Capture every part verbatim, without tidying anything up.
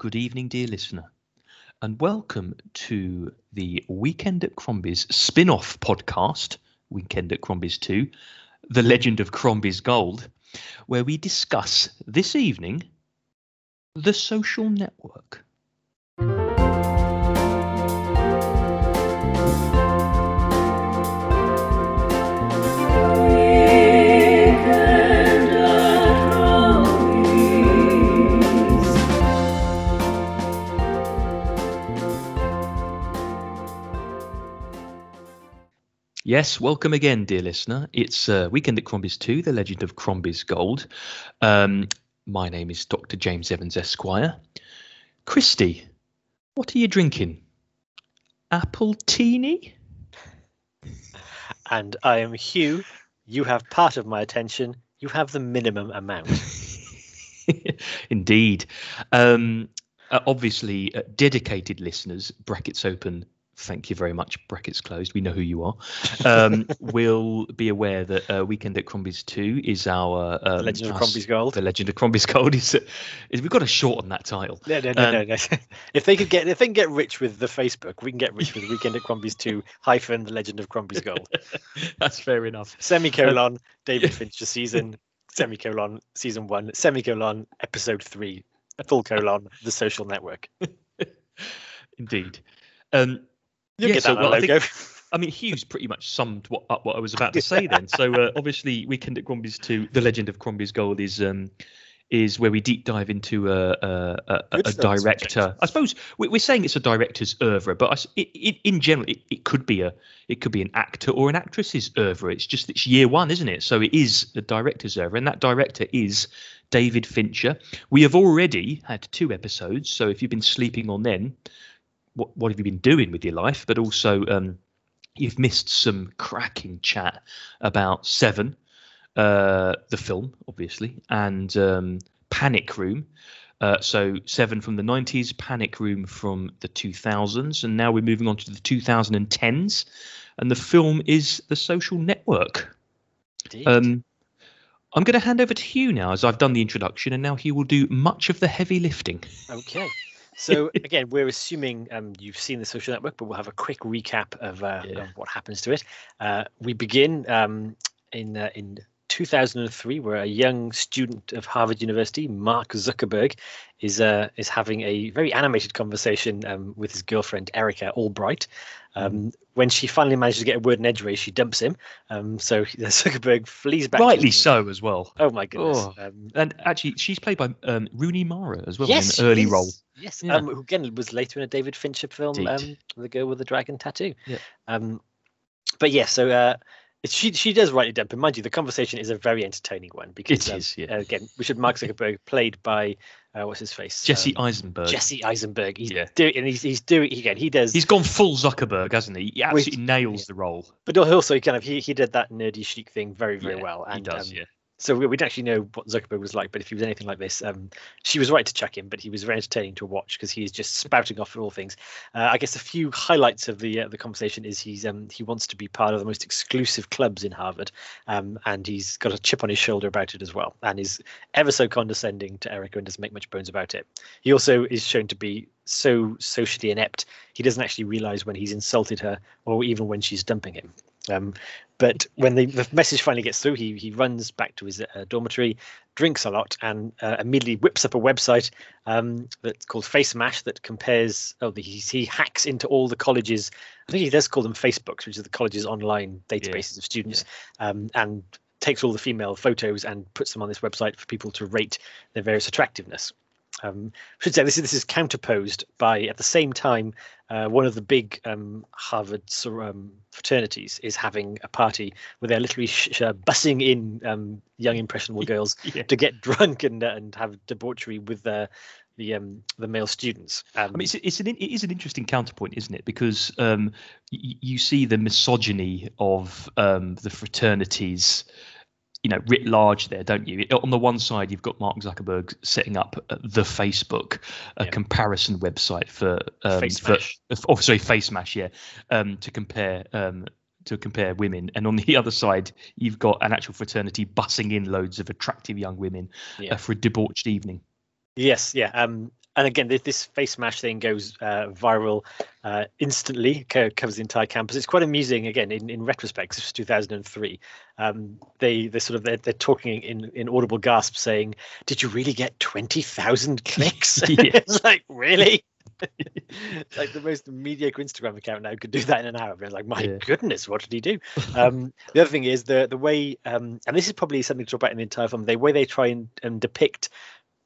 Good evening, dear listener, and welcome to the Weekend at Crombie's spin-off podcast, Weekend at Crombie's two, The Legend of Crombie's Gold, where we discuss this evening The Social Network. Yes, welcome again, dear listener. It's uh, Weekend at Crombie's two, The Legend of Crombie's Gold. Um, my name is Doctor James Evans Esquire. Christy, what are you drinking? Appletini? And I am Hugh. You have part of my attention. You have the minimum amount. Indeed. Um, uh, obviously, uh, dedicated listeners, brackets open, thank you very much, brackets closed, we know who you are. Um, we'll be aware that uh, Weekend at Crombie's two is our... Um, the Legend of us, Crombie's Gold. The Legend of Crombie's Gold. is, is We've got to shorten that title. No, no, no, um, no. no. If they could get if they can get rich with the Facebook, we can get rich with Weekend at Crombie's two hyphen The Legend of Crombie's Gold. That's fair enough. Semicolon, David Fincher season, semicolon, season one, semicolon, episode three, full colon, The Social Network. Indeed. Um, You'll yeah, get that so, well, logo. I, think, I mean, Hugh's pretty much summed what, up what I was about to say then. So uh, obviously, Weekend at Crombie's two, The Legend of Crombie's Gold is um, is where we deep dive into a, a, a, a director. I suppose we're saying it's a director's oeuvre, but I, it, it, in general, it, it could be a it could be an actor or an actress's oeuvre. It's just it's year one, isn't it? So it is the director's oeuvre, and that director is David Fincher. We have already had two episodes, so if you've been sleeping on them, What, what have you been doing with your life? But also, um, you've missed some cracking chat about Seven, uh, the film, obviously, and um, Panic Room. Uh, so Seven from the nineties, Panic Room from the two thousands, and now we're moving on to the two thousand tens, and the film is The Social Network. Indeed. Um, I'm going to hand over to Hugh now, as I've done the introduction, and now he will do much of the heavy lifting. Okay. So, again, we're assuming um, you've seen The Social Network, but we'll have a quick recap of, uh, yeah. of what happens to it. Uh, we begin um, in uh, in two thousand three, where a young student of Harvard University, Mark Zuckerberg, is uh, is having a very animated conversation um, with his girlfriend, Erica Albright. Um, mm. When she finally manages to get a word in edgeways, she dumps him. Um, so Zuckerberg flees back. Rightly to so as well. Oh, my goodness. Oh. Um, and actually, she's played by um, Rooney Mara as well, yes, in an early is. role. Yes, yeah. um, who again was later in a David Fincher film, um, The Girl with the Dragon Tattoo. Yeah. Um, but yeah, so uh, she she does rightly dump him. Mind you, the conversation is a very entertaining one because it um, is, yeah. uh, again, Richard Mark Zuckerberg played by uh, what's his face, Jesse um, Eisenberg. Jesse Eisenberg. He's yeah. doing, and he's he's doing again. He does. He's gone full Zuckerberg, hasn't he? He absolutely with, nails yeah. the role. But also, he kind of he he did that nerdy chic thing very very yeah, well. And, he does, um, yeah. So we don't actually know what Zuckerberg was like, but if he was anything like this, um, she was right to chuck him, but he was very entertaining to watch because he is just spouting off at all things. Uh, I guess a few highlights of the uh, the conversation is he's um, he wants to be part of the most exclusive clubs in Harvard, um, and he's got a chip on his shoulder about it as well, and is ever so condescending to Erica and doesn't make much bones about it. He also is shown to be so socially inept, he doesn't actually realise when he's insulted her or even when she's dumping him. Um, but when the, the message finally gets through, he he runs back to his uh, dormitory, drinks a lot, and uh, immediately whips up a website um, that's called Face Mash that compares. Oh, the, he, he hacks into all the colleges. I think he does call them Facebooks, which is the college's online databases yeah. of students, yeah. um, and takes all the female photos and puts them on this website for people to rate their various attractiveness. Um, I should say this is this is counterposed by at the same time uh, one of the big um, Harvard um, fraternities is having a party where they're literally sh- sh- bussing in um, young impressionable girls yeah. to get drunk and uh, and have debauchery with the the um, the male students. Um, I mean, it's it's an it is an interesting counterpoint, isn't it? Because um, y- you see the misogyny of um, the fraternities, you know, writ large there, don't you? It, on the one side, you've got Mark Zuckerberg setting up uh, the Facebook, a yeah. comparison website for, um, Face Mash. for oh, sorry, Face Mash, yeah, um, to compare um, to compare women. And on the other side, you've got an actual fraternity bussing in loads of attractive young women yeah. uh, for a debauched evening. Yes, yeah. Um, And again, this, this face mash thing goes uh, viral uh, instantly, co- covers the entire campus. It's quite amusing, again, in, in retrospect, since two thousand three. Um, they, they sort of, they're, they're talking in, in audible gasps saying, did you really get twenty thousand clicks? It's like, really? Like the most mediocre Instagram account now could do that in an hour. Like, my yeah. goodness, what did he do? Um, the other thing is the the way, um, and this is probably something to talk about in the entire film, the way they try and, and depict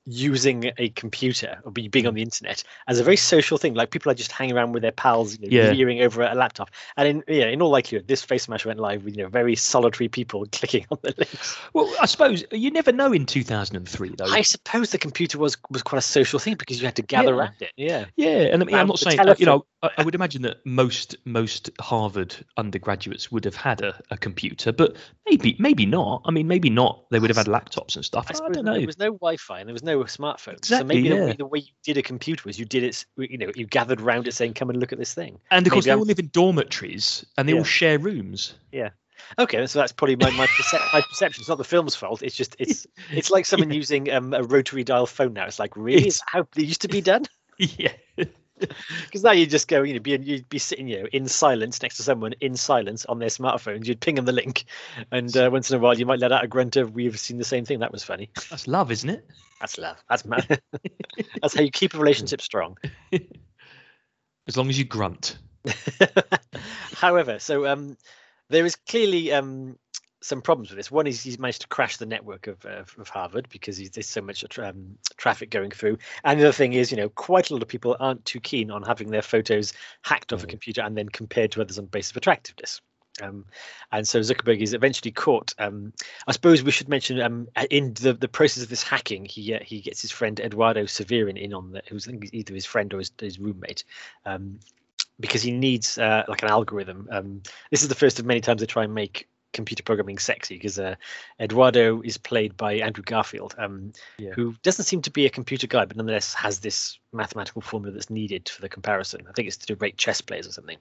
using a computer or being on the internet as a very social thing. Like, people are just hanging around with their pals, you know, yeah. veering over a laptop. And in yeah, in all likelihood, this face smash went live with, you know, very solitary people clicking on the links. Well, I suppose you never know in two thousand three, though. I suppose the computer was was quite a social thing because you had to gather yeah. around it. Yeah, yeah. And I mean, I'm not saying telephone. you know. I, I would imagine that most most Harvard undergraduates would have had a, a computer, but maybe maybe not. I mean, maybe not. They would have had laptops and stuff. I, I don't know. There was no Wi-Fi and there was no. Smartphones, exactly, so maybe yeah. the, the way you did a computer was you did it, you know, you gathered round it saying, come and look at this thing. And of maybe course, they I'm... all live in dormitories and they yeah. all share rooms, yeah. Okay, so that's probably my my, percep- my perception. It's not the film's fault. It's just it's it's like someone yeah. using um, a rotary dial phone now. It's like, really, it's... how they used to be done, yeah. Because now you just go, you know, be, you'd be sitting, you know, in silence next to someone in silence on their smartphones. You'd ping them the link, and uh, once in a while you might let out a grunt of, we've seen the same thing. That was funny. That's love, isn't it? That's love. That's man. That's how you keep a relationship strong. As long as you grunt. However, so um, there is clearly um. some problems with this. One is he's managed to crash the network of uh, of Harvard because he's, there's so much um, traffic going through. And the other thing is, you know, quite a lot of people aren't too keen on having their photos hacked off mm. a computer and then compared to others on the basis of attractiveness. Um, and so Zuckerberg is eventually caught. Um, I suppose we should mention um, in the, the process of this hacking, he uh, he gets his friend Eduardo Saverin in on that, who's either his friend or his, his roommate. Um, because he needs uh, like an algorithm. Um, this is the first of many times they try and make computer programming sexy, because uh, Eduardo is played by Andrew Garfield, um, yeah. who doesn't seem to be a computer guy, but nonetheless has this mathematical formula that's needed for the comparison. I think it's to rate chess players or something.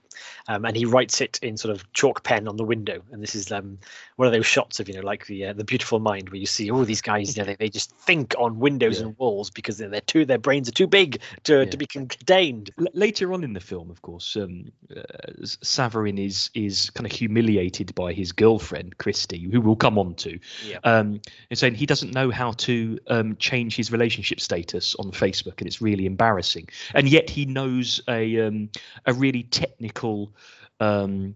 Um, and he writes it in sort of chalk pen on the window. And this is um, one of those shots of, you know, like the uh, the Beautiful Mind, where you see all oh, these guys, you know, they, they just think on windows yeah. and walls because they're, they're too, their brains are too big to, yeah. to be contained. L- later on in the film, of course, um, uh, Saverin is is kind of humiliated by his girlfriend. Friend Christy, who we'll come on to, yeah. um, and saying he doesn't know how to um, change his relationship status on Facebook, and it's really embarrassing. And yet he knows a um, a really technical, um,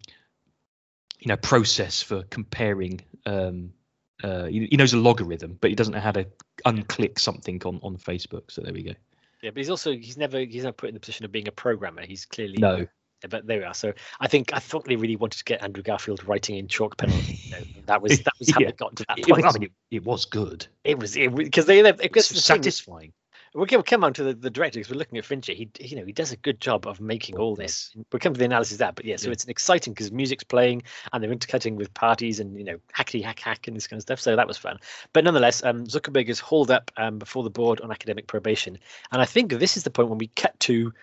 you know, process for comparing. Um, uh, he, he knows a logarithm, but he doesn't know how to unclick something on, on Facebook. So there we go. Yeah, but he's also he's never he's never put in the position of being a programmer. He's clearly no. But there we are. So I think I thought they really wanted to get Andrew Garfield writing in chalk pen. You know, that was that was how yeah. they got to that point. It was, I mean, it, it was good. It was because they it was satisfying. We'll come on to the, the director because we're looking at Fincher. He, you know, he does a good job of making all this. We'll come to the analysis of that. But yeah, so yeah. it's an exciting because music's playing and they're intercutting with parties and, you know, hackety hack hack and this kind of stuff. So that was fun. But nonetheless, um, Zuckerberg is hauled up um, before the board on academic probation. And I think this is the point when we cut to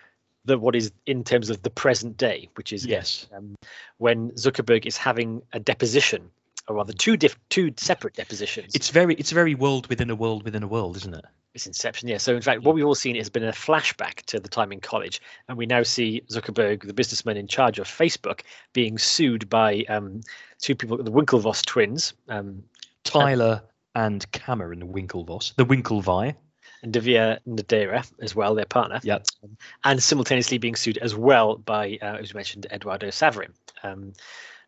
the what is in terms of the present day, which is yes, um, when Zuckerberg is having a deposition, or rather two diff- two separate depositions. It's very it's very world within a world within a world, isn't it? It's Inception, yeah. So in fact, yeah. what we've all seen has been a flashback to the time in college, and we now see Zuckerberg, the businessman in charge of Facebook, being sued by um, two people, the Winklevoss twins, um, Tyler and, and Cameron Winklevoss, the Winklevi. And Divya Nadeira as well, their partner. Yep. And simultaneously being sued as well by, uh, as we mentioned, Eduardo Saverin. Um,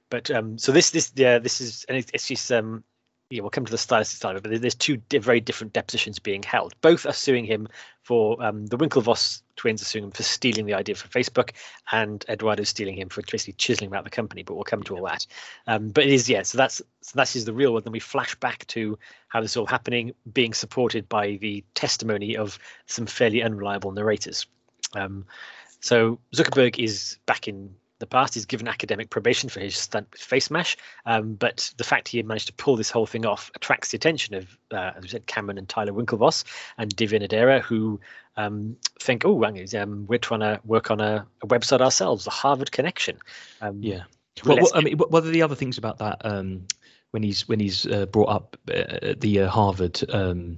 but um, so this, this, yeah, this is, and it's just, um, yeah, we'll come to the stylistic side of it, but there's two very different depositions being held. Both are suing him for, um, the Winklevoss twins are suing him for stealing the idea for Facebook, and Eduardo's stealing him for basically chiseling out the company, but we'll come to all that. Um, but it is, yeah, so that's, so that is the real world. Then we flash back to how this all happening, being supported by the testimony of some fairly unreliable narrators. Um, so Zuckerberg is back in the past. Is given academic probation for his stunt with face mash, um, but the fact he managed to pull this whole thing off attracts the attention of, uh, as we said, Cameron and Tyler Winklevoss and Divya Nadeira, who um, think, oh, um, we're trying to work on a, a website ourselves, the Harvard Connection. Um, yeah. Well, well, I mean, what are the other things about that? Um, when he's when he's uh, brought up uh, the uh, Harvard. Um,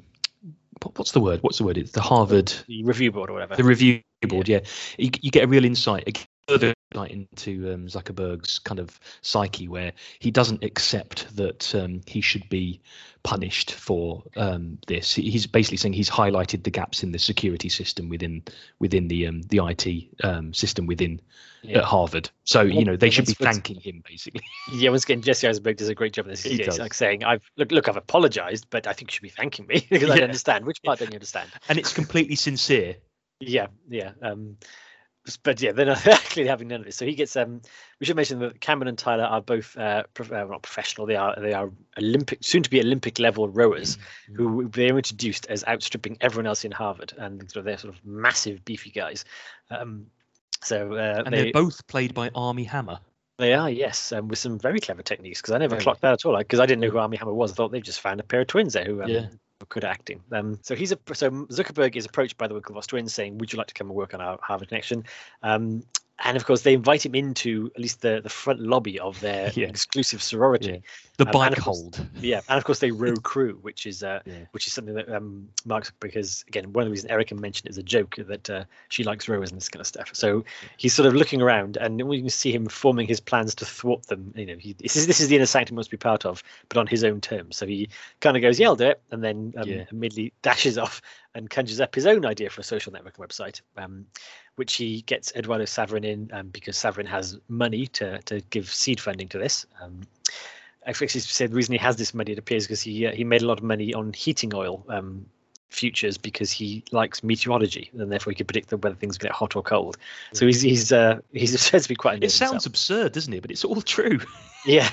what, what's the word? What's the word? It's the Harvard the review board or whatever. The review board, yeah. yeah. You, you get a real insight, a further insight into um, Zuckerberg's kind of psyche, where he doesn't accept that um, he should be punished for um, this. He's basically saying he's highlighted the gaps in the security system within within the um, the I T um, system within yeah. at Harvard. So well, you know they should be thanking him basically. Yeah, once again, Jesse Eisenberg does a great job of this. He does. Like saying, "I've look, look, I've apologized, but I think you should be thanking me because yeah. I don't understand which part don't you understand." And it's completely sincere. Yeah, yeah. Um, but yeah, they're not clearly having none of this. So he gets. Um, we should mention that Cameron and Tyler are both uh, prof- uh, not professional. They are they are Olympic, soon to be Olympic level rowers, mm-hmm. who they were introduced as outstripping everyone else in Harvard, and sort of they're sort of massive, beefy guys. Um, so uh, and they, they're both played by Armie Hammer. They are, yes, um, with some very clever techniques. Because I never really? clocked that at all. Because like, I didn't know who Armie Hammer was. I thought they've just found a pair of twins there who. Um, yeah. Good acting. Um, so he's a, so Zuckerberg is approached by the Winklevoss twins saying, "Would you like to come and work on our Harvard connection?" Um, and of course, they invite him into at least the, the front lobby of their yeah. exclusive sorority, yeah. the um, bike course, hold. Yeah, and of course they row crew, which is uh, yeah. which is something that um, Mark Zuckerberg, because again, one of the reasons Erica mentioned it as a joke that uh, she likes rowers and this kind of stuff. So he's sort of looking around, and we can see him forming his plans to thwart them. You know, he, this is this is the inner sanctum he must be part of, but on his own terms. So he kind of goes, "Yeah, I'll do it," and then um, yeah. immediately dashes off and conjures up his own idea for a social networking website, um, which he gets Eduardo Saverin in um, because Saverin has money to to give seed funding to this. Um, I think he said the reason he has this money, it appears, because he uh, he made a lot of money on heating oil um, futures because he likes meteorology, and therefore he could predict whether things get hot or cold. So he's he's uh, he's said to be quite. It sounds himself. absurd, doesn't it? But it's all true. Yeah.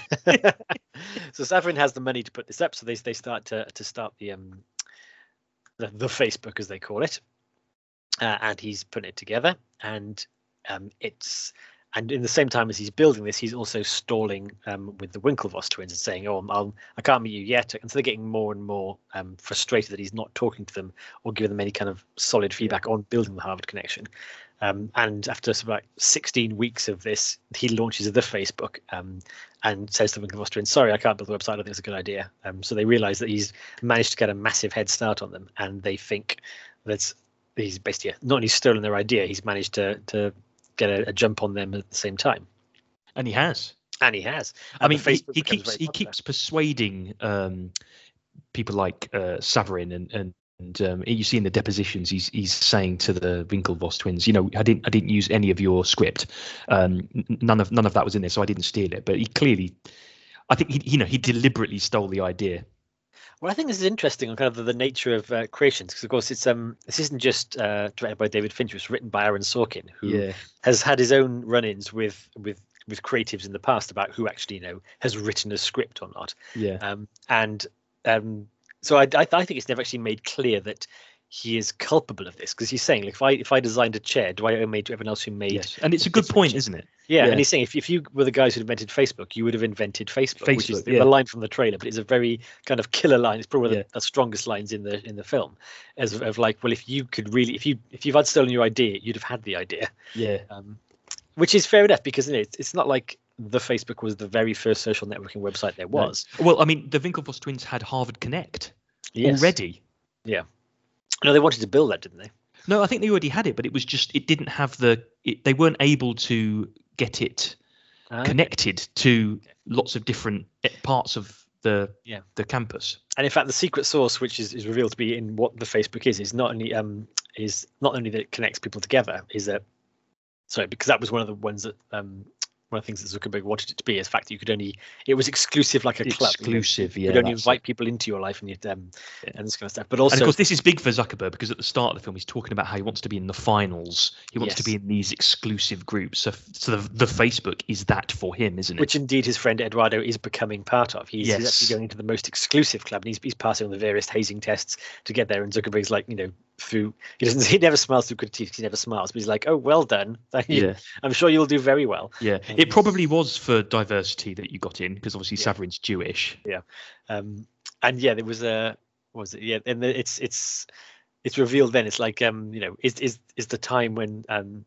So Saverin has the money to put this up, so they they start to to start the um. The, the Facebook, as they call it, uh, and he's putting it together, and um, it's and in the same time as he's building this, he's also stalling um, with the Winklevoss twins and saying, "Oh, I'll, I can't meet you yet," and so they're getting more and more um, frustrated that he's not talking to them or giving them any kind of solid feedback on building the Harvard connection. Um, and after about sixteen weeks of this, he launches the Facebook um, and says to Winklevoss twins, "Sorry, I can't build the website. I don't think it's a good idea." Um, so they realise that he's managed to get a massive head start on them, and they think that he's basically not only stolen their idea, he's managed to to get a, a jump on them at the same time. And he has. And he has. And I mean, he, he keeps he keeps persuading um, people like uh, Saverin and. and And um, you see in the depositions, he's he's saying to the Winklevoss twins, you know, I didn't I didn't use any of your script, um, none of none of that was in there, so I didn't steal it. But he clearly, I think he you know he deliberately stole the idea. Well, I think this is interesting on kind of the, the nature of uh, creations, because of course it's um this isn't just uh, directed by David Fincher; it's written by Aaron Sorkin, who yeah. has had his own run-ins with with. with creatives in the past about who actually you know has written a script or not. Yeah. Um. And um. So I, I, I think it's never actually made clear that he is culpable of this, because he's saying, like, if I if I designed a chair, do I owe it to everyone else who made it? Yes. And it's a good point, chair? isn't it? Yeah, yeah, and he's saying if if you were the guys who invented Facebook, you would have invented Facebook, Facebook which is yeah. the line from the trailer, but it's a very kind of killer line. It's probably yeah. one of the strongest lines in the in the film, as of, of like, well, if you could really, if you if you've had stolen your idea, you'd have had the idea. Yeah, um, which is fair enough, because you know, it's it's not like. The Facebook was the very first social networking website there was. No. Well, I mean, the Winklevoss twins had Harvard Connect yes. already. Yeah. No, they wanted to build that, didn't they? No, I think they already had it, but it was just, it didn't have the, it, they weren't able to get it ah, connected okay. to okay. lots of different parts of the yeah. the campus. And in fact, the secret sauce, which is, is revealed to be in what the Facebook is, is not only um is not only that it connects people together, is that, sorry, because that was one of the ones that, um, one of the things that Zuckerberg wanted it to be is the fact that you could only, it was exclusive, like a club. Exclusive, yeah. You could only invite people into your life and you'd, um, yeah. and this kind of stuff. But also, and of course, this is big for Zuckerberg, because at the start of the film, he's talking about how he wants to be in the finals. He wants yes. to be in these exclusive groups. So, so the, the Facebook is that for him, isn't it? Which indeed his friend Eduardo is becoming part of. He's, yes. he's actually going into the most exclusive club, and he's, he's passing on the various hazing tests to get there. And Zuckerberg's like, you know, through he doesn't he never smiles through good teeth, he never smiles, but he's like, "Oh, well done, yeah. I'm sure you'll do very well." Yeah, um, it probably was for diversity that you got in, because obviously yeah. Saverin's Jewish. Yeah, um, and yeah, there was a what was it? Yeah, and the, it's it's it's revealed then. It's like um, you know, is is is the time when um.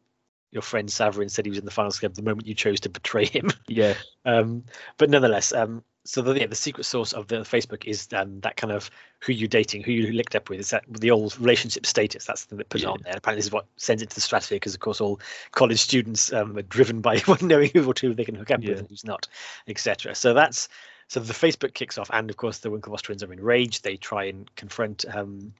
your friend Saverin said he was in the final club the moment you chose to betray him. Yeah. Um, but nonetheless, um, so the, yeah, the secret source of the Facebook is um, that kind of who you're dating, who you linked up with. It's that the old relationship status. That's the thing that put yeah. it on there. Apparently, this is what sends it to the stratosphere because, of course, all college students um, are driven by knowing who or two they can hook up yeah. with and who's not, et cetera. So that's so the Facebook kicks off, and of course, the Winklevoss twins are enraged. They try and confront Um,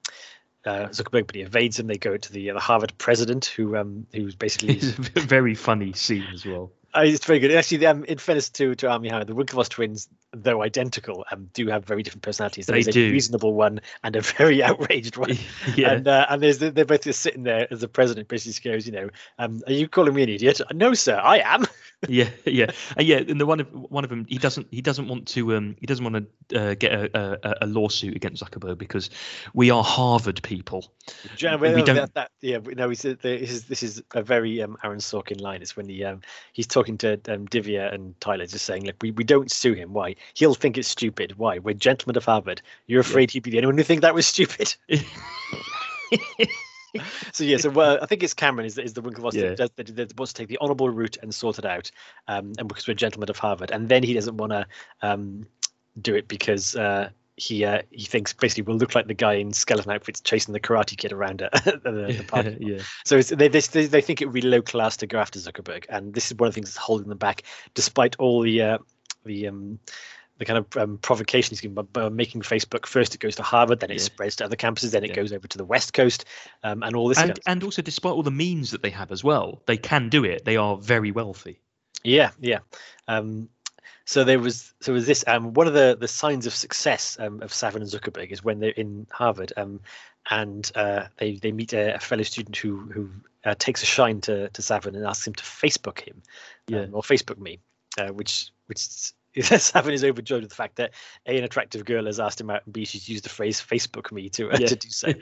Uh, Zuckerberg, but he evades them. They go to the, uh, the Harvard president, who um, who's basically it's a very funny scene as well. Uh, it's very good, actually. Um, in fairness to to Armie Hammer, the Winklevoss twins, though identical, um, do have very different personalities. There they is a do. reasonable one and a very outraged one. yeah. And uh, and there's they're both just sitting there as the president basically goes, you know, um, are you calling me an idiot? No, sir, I am. yeah, yeah, uh, yeah. And the one of one of them, he doesn't he doesn't want to um he doesn't want to uh, get a, a a lawsuit against Zuckerberg because we are Harvard people. John, and well, we don't. That, that, yeah, no, he's, this is this is a very um, Aaron Sorkin line. It's when he um he's talking. talking to um, Divya and Tyler, just saying, look, we, we don't sue him. Why? He'll think it's stupid. Why? We're gentlemen of Harvard. You're afraid yeah. he'd be the only one who think that was stupid. so yeah, so well, I think it's Cameron is, is the Winklevoss yeah. that, that, that wants to take the honourable route and sort it out, um, and because we're gentlemen of Harvard, and then he doesn't want to um, do it because uh, he uh, he thinks basically we'll look like the guy in skeleton outfits chasing the Karate Kid around at the, the party. yeah. So it's, they, they they think it would be low class to go after Zuckerberg, and this is one of the things that's holding them back, despite all the uh, the um, the kind of um, provocation he's given by making Facebook. First it goes to Harvard, then it yeah. spreads to other campuses, then it yeah. goes over to the West Coast, um, and all this. And, and also, despite all the means that they have as well, they can do it. They are very wealthy. Yeah, yeah. Um, So there was, so was this. Um, one of the, the signs of success um, of Saverin and Zuckerberg is when they're in Harvard, um, and uh, they they meet a, a fellow student who who uh, takes a shine to to Saverin and asks him to Facebook him, yeah. um, or Facebook me, uh, which which Saverin is overjoyed with the fact that A, an attractive girl has asked him out, and B, she's used the phrase Facebook me to uh, yeah. to do so.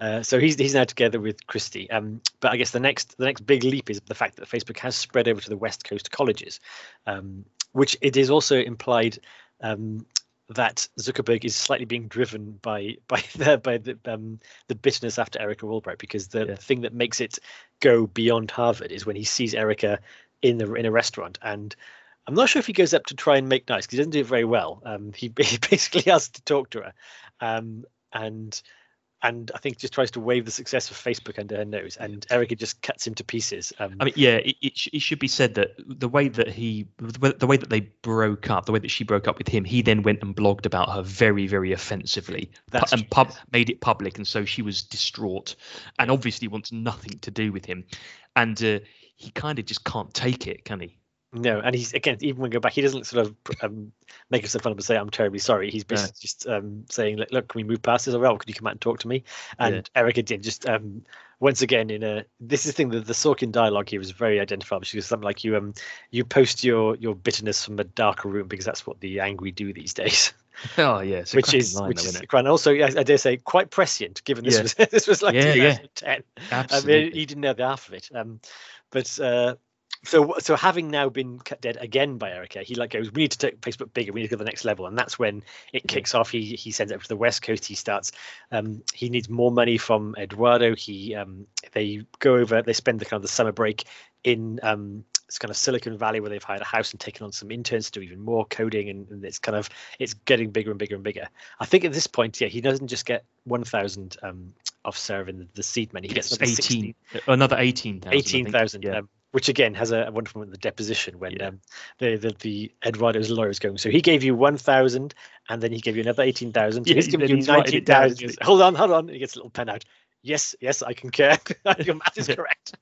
uh, so he's he's now together with Christy. Um, but I guess the next the next big leap is the fact that Facebook has spread over to the West Coast colleges. Um, Which it is also implied um, that Zuckerberg is slightly being driven by by the by the, um, the bitterness after Erica Albright, because the yeah. thing that makes it go beyond Harvard is when he sees Erica in the in a restaurant, and I'm not sure if he goes up to try and make nice because he doesn't do it very well. Um, he, he basically asks to talk to her, um, and. And I think just tries to wave the success of Facebook under her nose, and Erica just cuts him to pieces. Um, I mean, yeah, it, it, sh- it should be said that the way that he, the way that they broke up, the way that she broke up with him, he then went and blogged about her very, very offensively, That's and pub- made it public, and so she was distraught, and obviously wants nothing to do with him, and uh, he kind of just can't take it, can he? No, and he's again. Even when we go back, he doesn't sort of um, make himself fun of and say, "I'm terribly sorry." He's basically yeah. just um, saying, "Look, look, can we move past this? Or well, could you come out and talk to me?" And yeah. Erica did just um, once again in a. This is the thing that the Sorkin dialogue here is very identifiable. She goes something like, "You um, you post your your bitterness from a darker room because that's what the angry do these days." Oh yeah, it's which is line, which though, is it? And also I, I dare say quite prescient given this yeah. was this was like yeah, twenty ten. Yeah. Absolutely, I mean, he didn't know the half of it. Um, but. Uh, So, so having now been cut dead again by Erica, he like goes, we need to take Facebook bigger. We need to go to the next level. And that's when it kicks off. He he sends it up to the West Coast. He starts, um, he needs more money from Eduardo. He, um, they go over, they spend the kind of the summer break in, um, it's kind of Silicon Valley where they've hired a house and taken on some interns to do even more coding. And, and it's kind of, it's getting bigger and bigger and bigger. I think at this point, yeah, he doesn't just get one thousand um, off serving the seed money. He gets another eighteen, another eighteen thousand. eighteen thousand, yeah. Um, which again has a wonderful moment in the deposition when yeah. um, the, the the Eduardo's lawyer is going, so he gave you one thousand and then he gave you another eighteen thousand. So he's giving you nineteen thousand. Hold on, hold on. He gets a little pen out. Yes, yes, I concur. Your math is correct.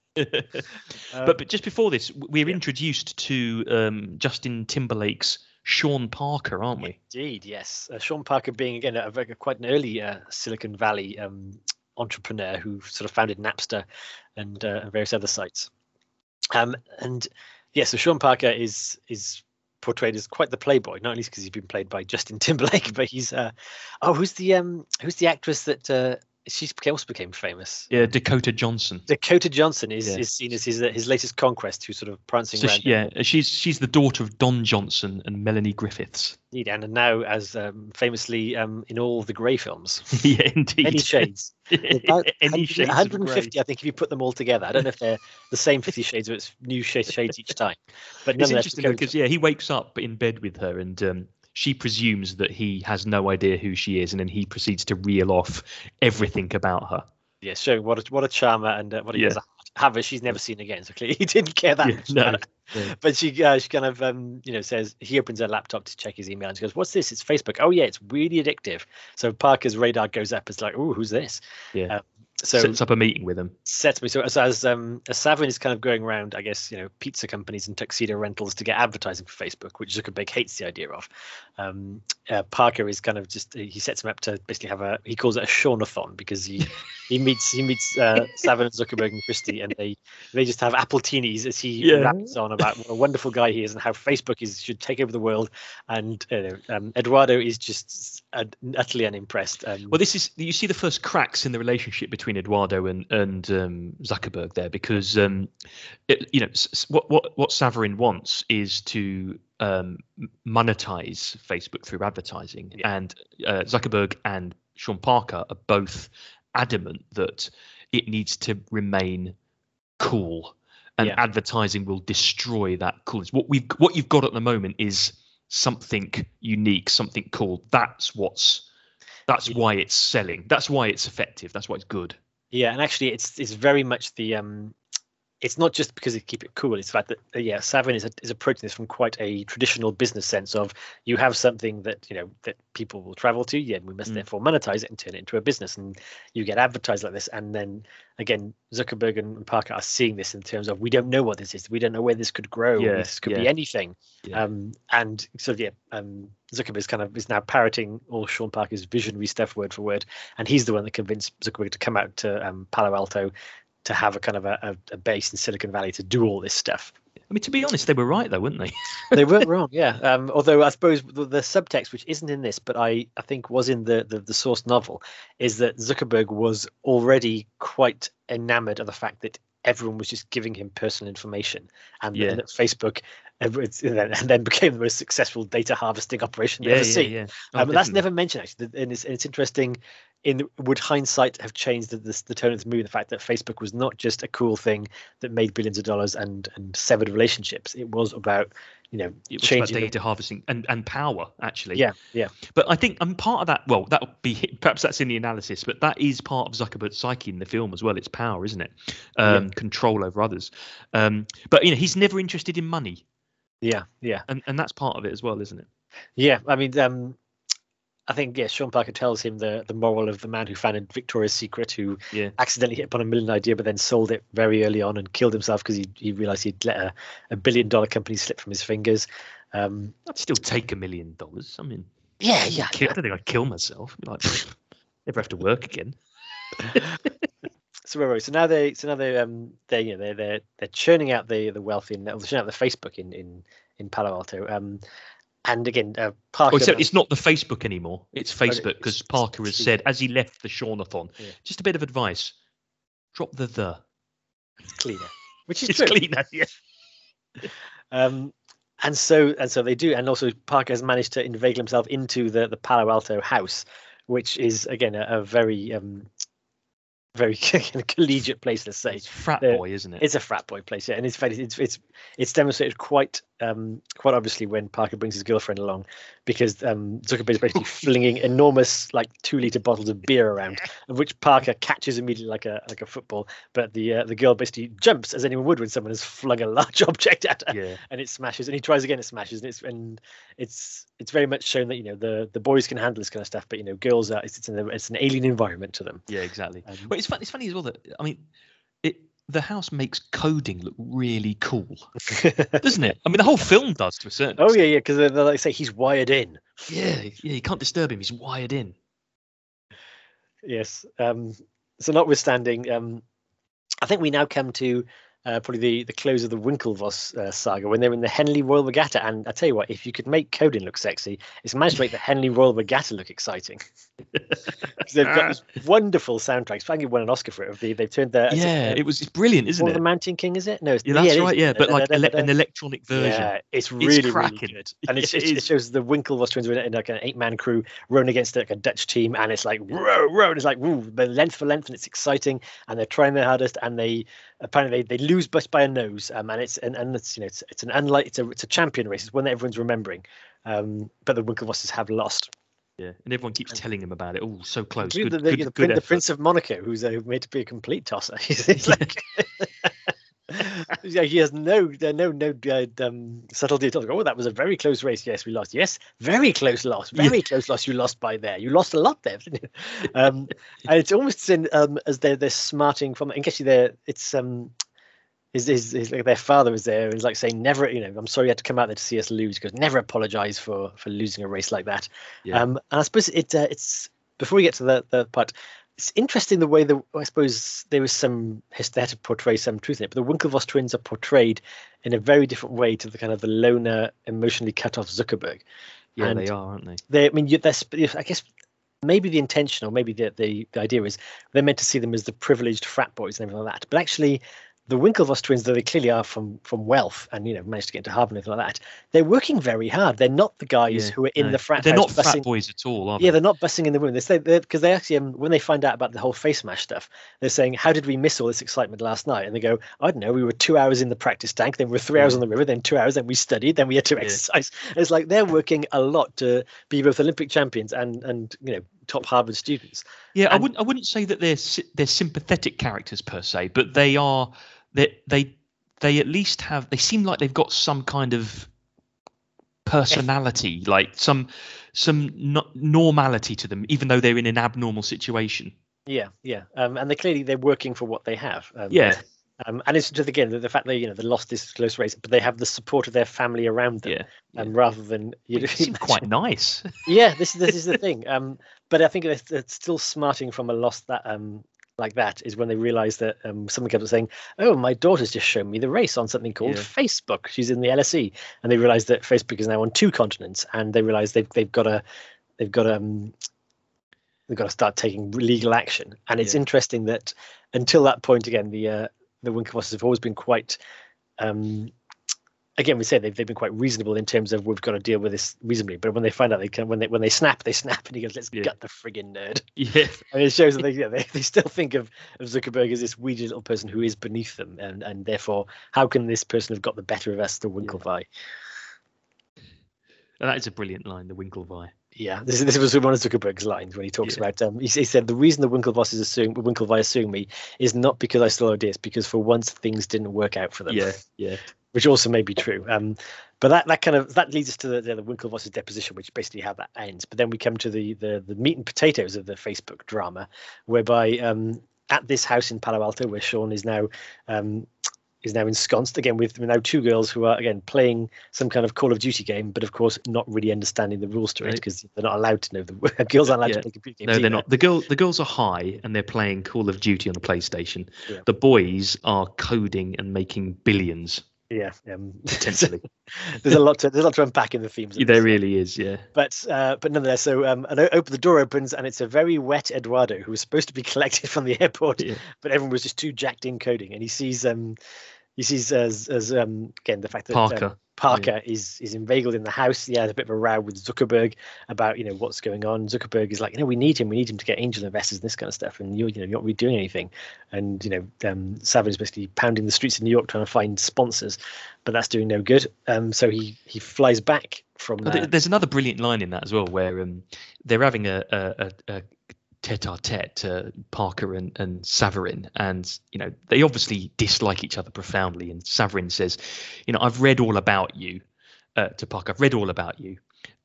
um, but, but just before this, we're yeah. introduced to um, Justin Timberlake's Sean Parker, aren't we? Indeed, yes. Uh, Sean Parker being, again, a, a, quite an early uh, Silicon Valley um, entrepreneur who sort of founded Napster and, uh, and various other sites. Um, and yeah, so Sean Parker is is portrayed as quite the playboy, not least because he's been played by Justin Timberlake, but he's uh, oh, who's the um, who's the actress that uh, she also became famous? Yeah, Dakota Johnson. Dakota Johnson is, yeah. is seen as his his latest conquest, who's sort of prancing so around. She, yeah, she's she's the daughter of Don Johnson and Melanie Griffiths. Indeed, and now as um, famously um, in all the Grey films. yeah, indeed. Any shades. About Any shades one hundred fifty, I think, if you put them all together. I don't know if they're the same fifty shades or it's new shades each time. But it's interesting because yeah, he wakes up in bed with her and um, she presumes that he has no idea who she is, and then he proceeds to reel off everything about her. Yeah, so what a, what a charmer and uh, what a, yeah. a hammer she's never seen again. So clearly he didn't care that yeah, much. No. Yeah. But she uh, she kind of um, you know says he opens her laptop to check his email and she goes, "What's this? It's Facebook. Oh yeah, it's really addictive." So Parker's radar goes up. It's like, "Oh, who's this?" Yeah. Um, So sets up a meeting with them. Sets me so as as, um, as Saverin is kind of going around, I guess, you know, pizza companies and tuxedo rentals to get advertising for Facebook, which Zuckerberg hates the idea of. Um, uh, Parker is kind of just he sets him up to basically have a he calls it a Sean-a-thon because he he meets he meets uh, Saverin, Zuckerberg, and Christie, and they they just have appletinis as he yeah. raps on about what a wonderful guy he is and how Facebook is should take over the world. And uh, um, Eduardo is just uh, utterly unimpressed. Um, well, this is you see the first cracks in the relationship between Eduardo and and um, Zuckerberg there, because um, it, you know what what what Saverin wants is to um, monetize Facebook through advertising, yeah. and uh, Zuckerberg and Sean Parker are both adamant that it needs to remain cool, and yeah. advertising will destroy that coolness. What we what you've got at the moment is something unique, something cool. That's what's That's why it's selling. That's why it's effective. That's why it's good. Yeah, and actually, it's it's very much the um, it's not just because they keep it cool. It's the fact that uh, yeah, Saverin is a, is approaching this from quite a traditional business sense of you have something that you know that people will travel to. Yeah, we must mm. therefore monetize it and turn it into a business, and you get advertised like this. And then again, Zuckerberg and Parker are seeing this in terms of we don't know what this is. We don't know where this could grow. Yeah, this could yeah. be anything. Yeah. Um, and so yeah. Um, Zuckerberg kind of is now parroting all Sean Parker's visionary stuff word for word, and he's the one that convinced Zuckerberg to come out to um, Palo Alto to have a kind of a, a base in Silicon Valley to do all this stuff. I mean, to be honest, they were right though, weren't they? They weren't wrong, yeah. Um, although I suppose the, the subtext, which isn't in this, but I, I think was in the, the the source novel, is that Zuckerberg was already quite enamored of the fact that everyone was just giving him personal information, and, yeah. and that Facebook and then became the most successful data harvesting operation yeah, you've ever yeah, seen. Yeah. Oh, um, but that's never mentioned, actually. And it's, and it's interesting, in would hindsight have changed the, the, the tone of the movie, the fact that Facebook was not just a cool thing that made billions of dollars and, and severed relationships. It was about, you know, it was changing about data harvesting and, and power, actually. Yeah, yeah. But I think um, part of that, well, that would be perhaps that's in the analysis, but that is part of Zuckerberg's psyche in the film as well. It's power, isn't it? Um, yeah. Control over others. Um, but, you know, he's never interested in money. Yeah, yeah, and and that's part of it as well, isn't it? Yeah, I mean, um, I think yeah, Sean Parker tells him the the moral of the man who founded Victoria's Secret, who yeah. accidentally hit upon a million idea, but then sold it very early on and killed himself because he he realised he'd let a, a billion dollar company slip from his fingers. Um, I'd still take a million dollars. I mean, yeah, yeah, I don't think I'd kill myself. Like, never have to work again. So, right, so now they, so now they, um, they, you know, they, they're they're churning out the the wealth in, they're churning out the Facebook in in in Palo Alto. Um, and again, uh, Parker. Oh, so it's not the Facebook anymore. It's Facebook because Parker has said as he left the Sean-a-thon, yeah. just a bit of advice: drop the the. It's cleaner, which is it's true. Cleaner, yeah. um. And so and so they do, and also Parker has managed to inveigle himself into the the Palo Alto house, which is again a, a very um. very collegiate place, let's say. It's frat boy, uh, isn't it? It's a frat boy place, yeah. And it's it's it's it's demonstrated quite um, quite obviously when Parker brings his girlfriend along, because um, Zuckerberg is basically flinging enormous like two liter bottles of beer around, of which Parker catches immediately like a like a football. But the uh, the girl basically jumps as anyone would when someone has flung a large object at her, yeah. and it smashes. And he tries again, it smashes, and it's and it's it's very much shown that you know the the boys can handle this kind of stuff, but you know girls are it's it's an, it's an alien environment to them. Yeah, exactly. Um, well, it's funny, it's funny as well that I mean, it the house makes coding look really cool, doesn't it? I mean, the whole film does to a certain extent. Oh yeah, yeah, because they like say he's wired in. Yeah, yeah, you can't disturb him. He's wired in. Yes. Um, so notwithstanding, um, I think we now come to uh, probably the the close of the Winklevoss uh, saga when they're in the Henley Royal Regatta. And I tell you what, if you could make coding look sexy, it's managed to make the Henley Royal Regatta look exciting. They've got this wonderful soundtrack. It's finally won an Oscar for it. They've, they've turned their yeah, uh, it was it's brilliant, isn't it? The Mountain King, is it? No, it's, yeah, that's yeah, right. Yeah, but like ele- an electronic version. Yeah, it's really, it's cracking. Really good. And it's, it's, it shows the Winklevoss twins in like an eight-man crew rowing against like a Dutch team, and it's like row, row, and it's like woo, length for length, and it's exciting. And they're trying their hardest, and they apparently they, they lose by a nose, um, and it's and, and it's you know it's, it's an unlike it's a it's a champion race. It's one that everyone's remembering, um, but the Winklevosses have lost. Yeah, and everyone keeps telling him about it. Oh, so close. Good, the, the, good, the, good the Prince of Monaco, who's uh, made to be a complete tosser. He's like, yeah, he has no, uh, no, no uh, um, subtlety at all. Oh, that was a very close race. Yes, we lost. Yes, very close loss. Very yeah. close loss. You lost by there. You lost a lot there, didn't you? Um, and it's almost in, um, as they're they're smarting from. And actually, they're it's um, is is like their father is there and is like saying never. You know, I'm sorry you had to come out there to see us lose. Because never apologise for for losing a race like that. Yeah. Um, and I suppose it uh, it's before we get to the the part. It's interesting the way that I suppose there was some they had to portray some truth in it, but the Winklevoss twins are portrayed in a very different way to the kind of the loner, emotionally cut off Zuckerberg. Yeah, and they are, aren't they? They, I mean, you, I guess maybe the intention or maybe the, the the idea is they're meant to see them as the privileged frat boys and everything like that. But actually, the Winklevoss twins, though they clearly are from from wealth and you know managed to get into Harvard and everything like that, they're working very hard. They're not the guys yeah, who are in no. the frat. They're not bussing. Frat boys at all, are they? Yeah, they're not bussing in the women. They say because they actually um, when they find out about the whole face mash stuff, they're saying, "How did we miss all this excitement last night?" And they go, "I don't know. We were two hours in the practice tank, then we were three yeah. hours on the river, then two hours, then we studied, then we had to yeah. exercise." And it's like they're working a lot to be both Olympic champions and and you know. top Harvard students. Yeah, and I wouldn't. I wouldn't say that they're they're sympathetic characters per se, but they are. They they they at least have. They seem like they've got some kind of personality, like some some no- normality to them, even though they're in an abnormal situation. Yeah, yeah, um, and they clearly they're working for what they have. Um, yeah, um, and it's just again the, the fact that you know they lost this close race, but they have the support of their family around them, and yeah, um, yeah. rather than you know, seem quite nice. Yeah, this is this is the thing. Um, But I think it's still smarting from a loss that um, like that is when they realise that um, someone kept saying, "Oh, my daughter's just shown me the race on something called yeah. Facebook. She's in the L S E," and they realise that Facebook is now on two continents, and they realise they've they've got to they've got to, um they've got to start taking legal action. And it's yeah. interesting that until that point, again, the uh, the Winklevosses have always been quite. Um, Again, we say they've they've been quite reasonable in terms of we've got to deal with this reasonably. But when they find out they can, when they when they snap, they snap, and he goes, "Let's yeah. gut the friggin' nerd." Yeah, and it shows that they yeah, they, they still think of, of Zuckerberg as this weedy little person who is beneath them, and and therefore, how can this person have got the better of us, the Winklevi? Yeah. That is a brilliant line, the Winklevi. Yeah, this this was one of Zuckerberg's lines when he talks yeah. about. Um, he, he said the reason the Winklevosses assume Winklevi assume me is not because I stole ideas, because for once things didn't work out for them. Yeah, yeah. Which also may be true, um, but that, that kind of that leads us to the, the, the Winklevoss's deposition, which basically how that ends. But then we come to the the, the meat and potatoes of the Facebook drama, whereby um, at this house in Palo Alto, where Sean is now um, is now ensconced again with now two girls who are again playing some kind of Call of Duty game, but of course not really understanding the rules to it because right. they're not allowed to know the girls aren't allowed yeah. to play computer games. No, either. They're not. The girl the girls are high and they're playing Call of Duty on the PlayStation. Yeah. The boys are coding and making billions. Yeah, um, potentially. there's a lot to there's a lot to unpack in the themes. There really is, yeah. But uh, but nonetheless, so um, and open the door opens, and it's a very wet Eduardo who was supposed to be collected from the airport, yeah. but everyone was just too jacked in coding, and he sees um, he sees as as um, again the fact that Parker. Um, Parker yeah. is is inveigled in the house. He has a bit of a row with Zuckerberg about you know what's going on. Zuckerberg is like, you know, we need him. We need him to get angel investors and this kind of stuff. And you're you know you're not really doing anything. And you know um, Savin is basically pounding the streets of New York trying to find sponsors, but that's doing no good. Um, so he he flies back from. Oh, there. There's another brilliant line in that as well, where um, they're having a a. a, a tete-a-tete, uh, Parker and, and Saverin, and you know they obviously dislike each other profoundly. And Saverin says, "You know, I've read all about you," uh, to Parker. "I've read all about you,"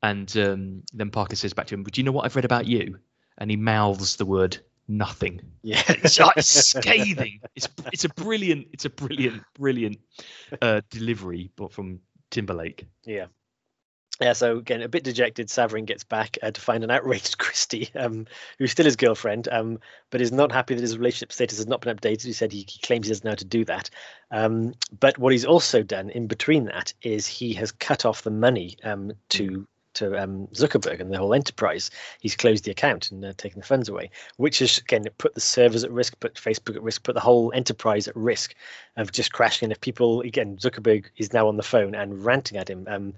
and um, then Parker says back to him, "But do you know what I've read about you?" And he mouths the word "nothing." Yeah, it's like scathing. It's it's a brilliant, it's a brilliant, brilliant uh, delivery, but from Timberlake. Yeah. Yeah, so again, a bit dejected, Saverin gets back uh, to find an outraged Christie, um, who's still his girlfriend, um, but is not happy that his relationship status has not been updated. He said he, he claims he doesn't know how to do that. Um, but what he's also done in between that is he has cut off the money um, to to um, Zuckerberg and the whole enterprise. He's closed the account and uh, taken the funds away, which has, again, put the servers at risk, put Facebook at risk, put the whole enterprise at risk of just crashing. And if people, again, Zuckerberg is now on the phone and ranting at him. Um,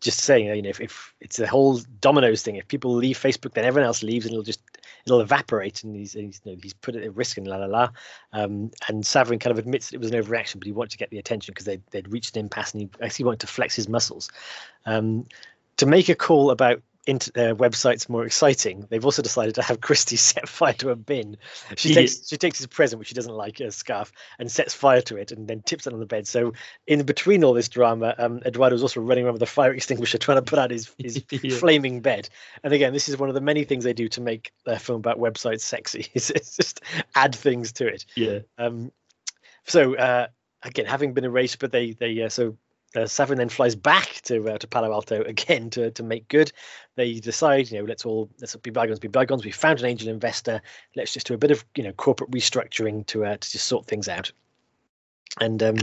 just saying, you know, if, if it's the whole dominoes thing, if people leave Facebook, then everyone else leaves, and it'll just it'll evaporate, and he's he's, you know, he's put it at risk, and la la la. Um, and Saverin kind of admits that it was an overreaction, but he wanted to get the attention because they they'd reached an impasse, and he actually wanted to flex his muscles. Um, to make a call about Inter, uh, websites more exciting, they've also decided to have Christie set fire to a bin. She takes she takes his present, which she doesn't like, a scarf, and sets fire to it, and then tips it on the bed. So in between all this drama, um, Eduardo was also running around with a fire extinguisher trying to put out his, his yeah. flaming bed. And again, this is one of the many things they do to make their film about websites sexy. It's just add things to it. Yeah. Um. So uh, again, having been erased, but they they uh, so. Uh, Saverin then flies back to uh, to Palo Alto again to, to make good. They decide, you know, let's all let's be bygones, be bygones. We found an angel investor. Let's just do a bit of, you know, corporate restructuring to uh, to just sort things out. And um,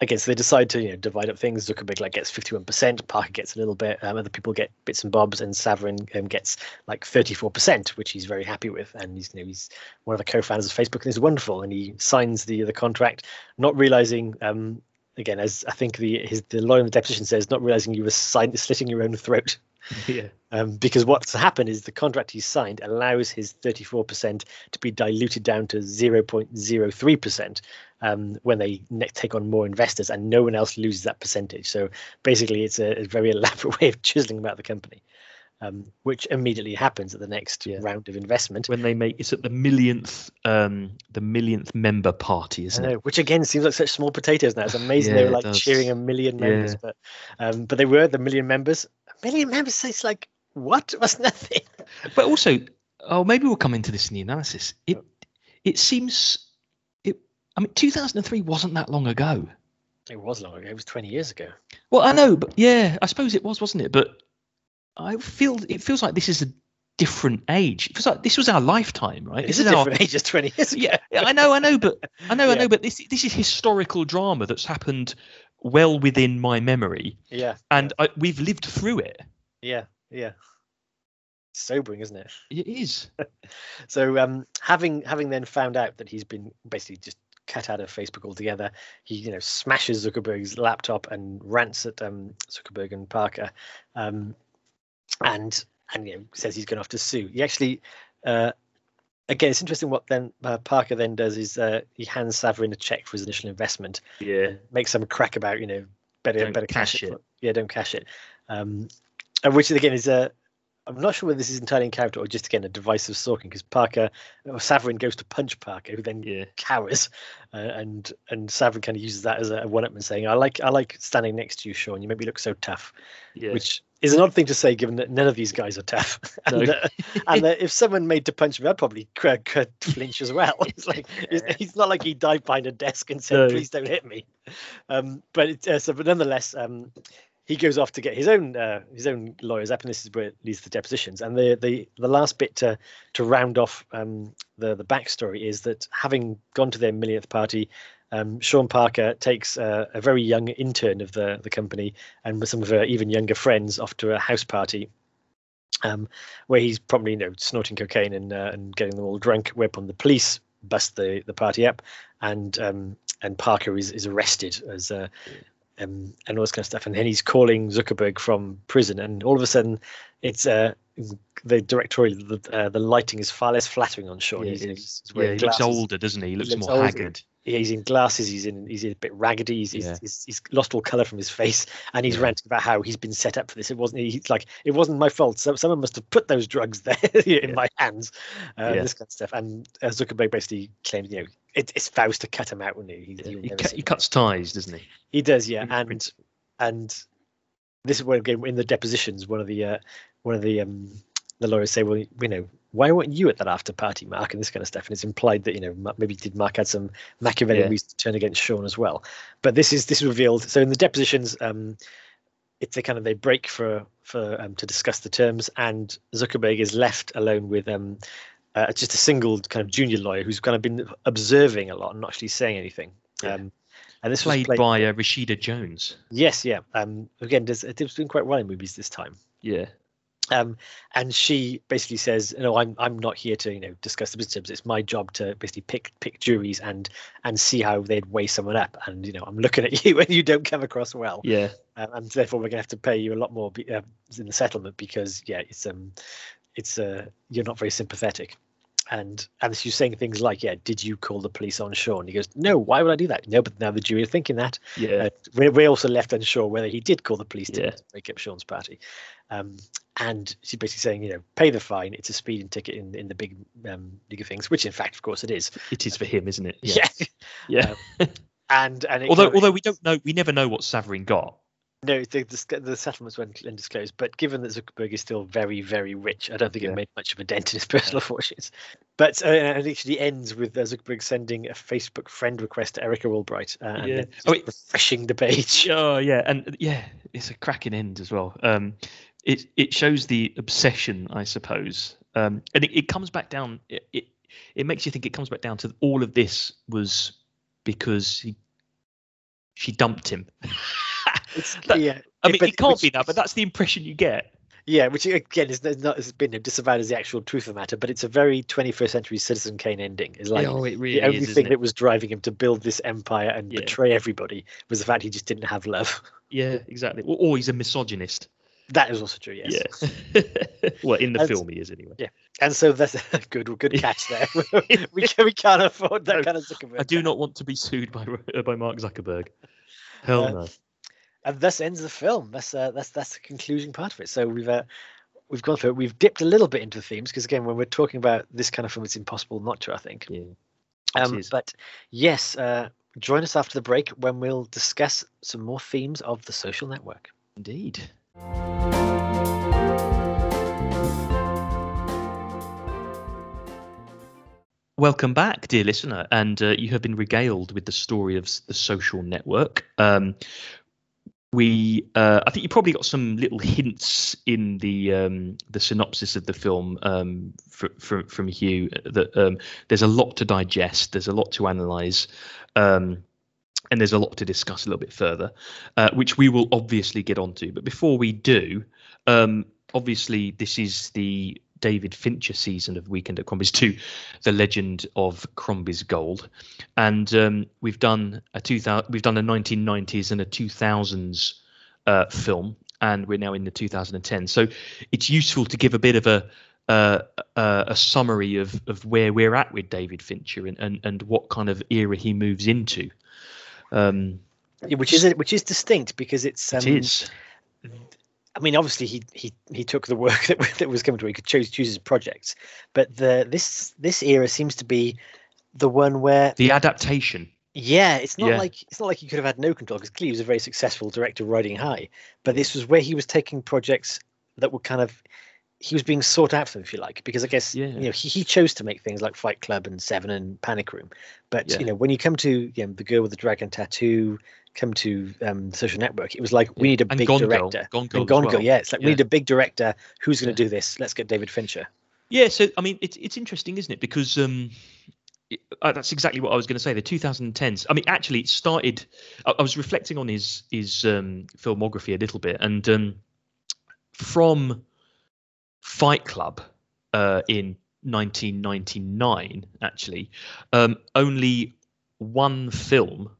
again, so they decide to, you know, divide up things. Zuckerberg like gets fifty-one percent, Parker gets a little bit, um, other people get bits and bobs, and Saverin um, gets like thirty-four percent, which he's very happy with. And he's, you know, he's one of the co-founders of Facebook, and he's wonderful. And he signs the the contract, not realizing. Um, Again, as I think the his, the lawyer in the deposition says, not realizing you were sign- slitting your own throat. Yeah. Um, because what's happened is the contract he signed allows his thirty-four percent to be diluted down to zero point zero three percent um, when they ne- take on more investors, and no one else loses that percentage. So basically, it's a, a very elaborate way of chiseling about the company, um, which immediately happens at the next yeah. round of investment. When they make it's at the millionth, um, the millionth member party, isn't I know, it? Which again seems like such small potatoes now. It's amazing yeah, they were like cheering a million members, yeah. but um, but they were the million members. A million members, so it's like what? That's nothing. But also, oh, maybe we'll come into this in the analysis. It it seems it. I mean, two thousand three wasn't that long ago. It was long ago. It was twenty years ago. Well, I know, but yeah, I suppose it was, wasn't it? But I feel it feels like this is a different age. It feels like this was our lifetime, right? This is a different our, age as twenty years ago. Yeah, I know, I know, but I know, yeah. I know, but this this is historical drama that's happened well within my memory. Yeah, and I, we've lived through it. Yeah, yeah. Sobering, isn't it? It is. So, um, having having then found out that he's been basically just cut out of Facebook altogether, he you know smashes Zuckerberg's laptop and rants at um, Zuckerberg and Parker. Um, And and you know, says he's going off to sue. He actually, uh, again, it's interesting what then uh, Parker then does is uh, he hands Saverin a check for his initial investment. Yeah, makes some crack about you know better don't better cash, cash it. it. Yeah, don't cash it. Um, and which again is a. Uh, I'm not sure whether this is entirely in character or just again a device of Sorkin, because Parker or Saverin goes to punch Parker, who then yeah. cowers, uh, and and Saverin kind of uses that as a, a one-upman, saying, "I like I like standing next to you, Sean. You make me look so tough," yeah. which is an odd thing to say, given that none of these guys are tough, and, no. uh, and uh, if someone made to punch him, I'd probably cr- cr- flinch as well. It's like yeah. it's, it's not like he dived behind a desk and said, no. "Please don't hit me." Um, but it, uh, so, but nonetheless. Um, He goes off to get his own uh, his own lawyers up, and this is where it leads to the depositions. And the the, the last bit to to round off um, the the backstory is that having gone to their millionth party, um, Sean Parker takes uh, a very young intern of the the company and with some of her even younger friends off to a house party, um, where he's probably you know snorting cocaine and uh, and getting them all drunk. Whereupon the police bust the the party up, and um, and Parker is is arrested as a. Uh, Um, and all this kind of stuff, and then he's calling Zuckerberg from prison, and all of a sudden, it's uh, the directorial the, uh, the lighting is far less flattering on Sean. Yeah, he's, he's yeah, he glasses. looks older, doesn't he? He looks, he looks more older. haggard. Yeah, he's in glasses. He's in he's a bit raggedy. He's, yeah. he's, he's, he's lost all colour from his face, and he's yeah. ranting about how he's been set up for this. It wasn't he's like it wasn't my fault. So someone must have put those drugs there in yeah. my hands. Um, yeah. This kind of stuff, and uh, Zuckerberg basically claims, you know. It, it's vows to cut him out, wouldn't he? He, he, cu- he cuts ties, doesn't he? He does, yeah. And and this is where again in the depositions, one of the uh, one of the um, the lawyers say, well, you know, why weren't you at that after party, Mark? And this kind of stuff. And it's implied that you know maybe did Mark had some Machiavellian yeah. reason to turn against Sean as well. But this is this is revealed. So in the depositions, um, it's a kind of they break for for um, to discuss the terms, and Zuckerberg is left alone with. Um, Uh, just a single kind of junior lawyer who's kind of been observing a lot and not actually saying anything. Yeah. Um, and this played, was played by uh, Rashida Jones. Yes, yeah. Um, again, there's, it's been quite well in movies this time. Yeah. Um, and she basically says, "No, I'm I'm not here to you know discuss the business terms. It's my job to basically pick pick juries and and see how they'd weigh someone up. And you know, I'm looking at you and you don't come across well. Yeah, um, and therefore we're gonna have to pay you a lot more be, uh, in the settlement because yeah, it's um, it's uh, you're not very sympathetic." And and she's saying things like, yeah, did you call the police on Sean? He goes, no, why would I do that? No, but now the jury are thinking that. Yeah. Uh, we're, we're also left unsure whether he did call the police to yeah. break up Sean's party. Um, and she's basically saying, you know, pay the fine. It's a speeding ticket in, in the big um, league of things, which in fact, of course, it is. It is for him, isn't it? Yeah. Yeah. yeah. Um, and and it, although you know, although we don't know, we never know what Saverin got. No, the, the, the settlements weren't undisclosed, but given that Zuckerberg is still very, very rich, I don't think yeah. it made much of a dent in his personal yeah. fortunes. But uh, it actually ends with uh, Zuckerberg sending a Facebook friend request to Erica Albright, uh, and yeah. oh, it, refreshing the page. Oh, yeah, and yeah, it's a cracking end as well. Um, it it shows the obsession, I suppose, um, and it, it comes back down. It, it it makes you think it comes back down to all of this was because he she dumped him. That, yeah, I mean, but, it can't which, be that, but that's the impression you get. Yeah, which again is not has been disavowed as the actual truth of the matter, but it's a very twenty-first century Citizen Kane ending. It's like oh, it really the only is, thing that was driving him to build this empire and yeah. betray everybody was the fact he just didn't have love. Yeah, exactly. Or, or he's a misogynist. That is also true. Yes. Yeah. Well, in the and, film he is anyway. Yeah. And so that's a good, good catch there. we can, we can't afford that no, kind of Zuckerberg. I do not want to be sued by uh, by Mark Zuckerberg. Hell uh, no. And thus ends the film. That's uh, that's that's the conclusion part of it. So we've uh, we've gone through it. We've dipped a little bit into the themes because again, when we're talking about this kind of film, it's impossible not to. I think. Yeah. Um, but yes, uh, join us after the break when we'll discuss some more themes of The Social Network. Indeed. Welcome back, dear listener, and uh, you have been regaled with the story of The Social Network. Um, We, uh, I think you probably got some little hints in the um, the synopsis of the film um, from from, from Hugh that um, there's a lot to digest, there's a lot to analyse, um, and there's a lot to discuss a little bit further, uh, which we will obviously get onto. But before we do, um, obviously this is the David Fincher season of Weekend at Crombie's two, The Legend of Crombie's Gold, and um, we've done a two thousand, we've done a nineteen nineties and a two thousands uh, film, and we're now in the two thousand and ten. So it's useful to give a bit of a uh, uh, a summary of of where we're at with David Fincher and and, and what kind of era he moves into, um, which is which is distinct because it's um, it is. I mean, obviously, he he he took the work that that was coming to him. He could choose choose his projects, but the this this era seems to be the one where the adaptation. Yeah, it's not yeah. like it's not like he could have had no control because clearly he was a very successful director riding high. But this was where he was taking projects that were kind of he was being sought out for them, if you like, because I guess yeah. you know he, he chose to make things like Fight Club and Seven and Panic Room. But yeah. you know when you come to you know, The Girl with the Dragon Tattoo. Come to um, The Social Network, it was like we need a and big Gone director. Girl. Gone Girl, and Gone Girl well. yeah, it's like yeah. we need a big director. Who's going to yeah. do this? Let's get David Fincher. Yeah, so I mean, it's it's interesting, isn't it? Because um, it, uh, that's exactly what I was going to say. The twenty tens. I mean, actually, it started. I, I was reflecting on his his um, filmography a little bit, and um, from Fight Club uh, in nineteen ninety-nine, actually, um, only one film.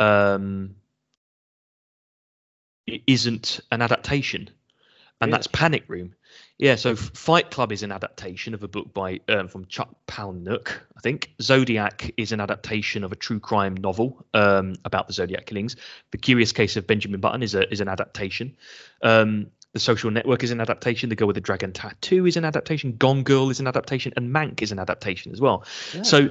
Um, it isn't an adaptation, and really? That's Panic Room. Yeah, so Fight Club is an adaptation of a book by um, from Chuck Palahniuk, I think. Zodiac is an adaptation of a true crime novel um, about the Zodiac killings. The Curious Case of Benjamin Button is a is an adaptation. Um, The Social Network is an adaptation. The Girl with the Dragon Tattoo is an adaptation. Gone Girl is an adaptation, and Mank is an adaptation as well. Yeah. So.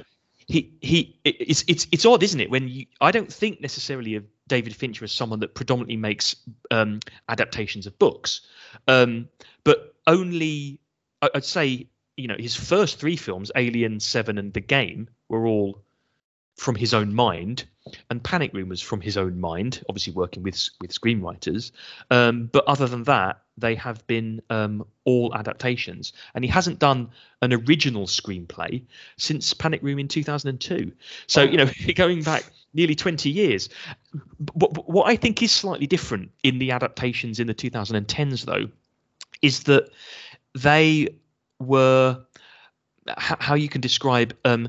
He he, it's it's it's odd, isn't it? When you, I don't think necessarily of David Fincher as someone that predominantly makes um, adaptations of books, um, but only I, I'd say you know his first three films, Alien, Seven, and The Game, were all from his own mind, and Panic Room was from his own mind, obviously working with with screenwriters. Um, but other than that, they have been um, all adaptations, and he hasn't done an original screenplay since Panic Room in two thousand two. So, you know, going back nearly twenty years. But what I think is slightly different in the adaptations in the twenty tens, though, is that they were h- how you can describe um,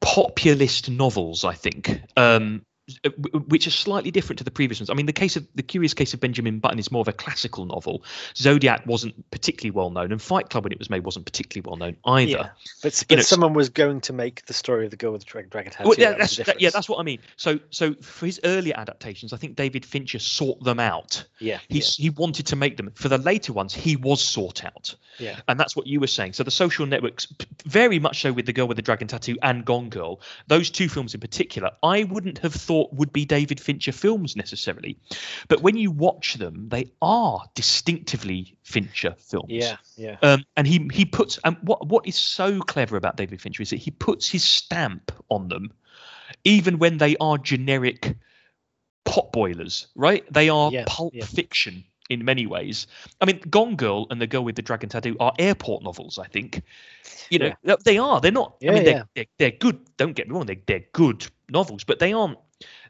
populist novels, I think, um, which are slightly different to the previous ones. I mean, the case of the Curious Case of Benjamin Button is more of a classical novel. Zodiac wasn't particularly well known, and Fight Club, when it was made, wasn't particularly well known either. Yeah, but, but know, someone was going to make the story of the Girl with the Dragon Tattoo. Well, yeah, that that's, that, yeah, that's what I mean. So, so for his earlier adaptations, I think David Fincher sought them out. Yeah, he yeah. he wanted to make them. For the later ones, he was sought out. Yeah, and that's what you were saying. So the Social Networks, very much so with the Girl with the Dragon Tattoo and Gone Girl, those two films in particular, I wouldn't have thought would be David Fincher films necessarily, but when you watch them, they are distinctively Fincher films. Yeah, yeah. Um, and he he puts and um, what what is so clever about David Fincher is that he puts his stamp on them, even when they are generic potboilers. Right? They are yeah, pulp yeah. fiction in many ways. I mean, Gone Girl and The Girl with the Dragon Tattoo are airport novels. I think, you know, yeah. they are. They're not. Yeah, I mean, yeah. they're, they're they're good. Don't get me wrong. They they're good novels, but they aren't.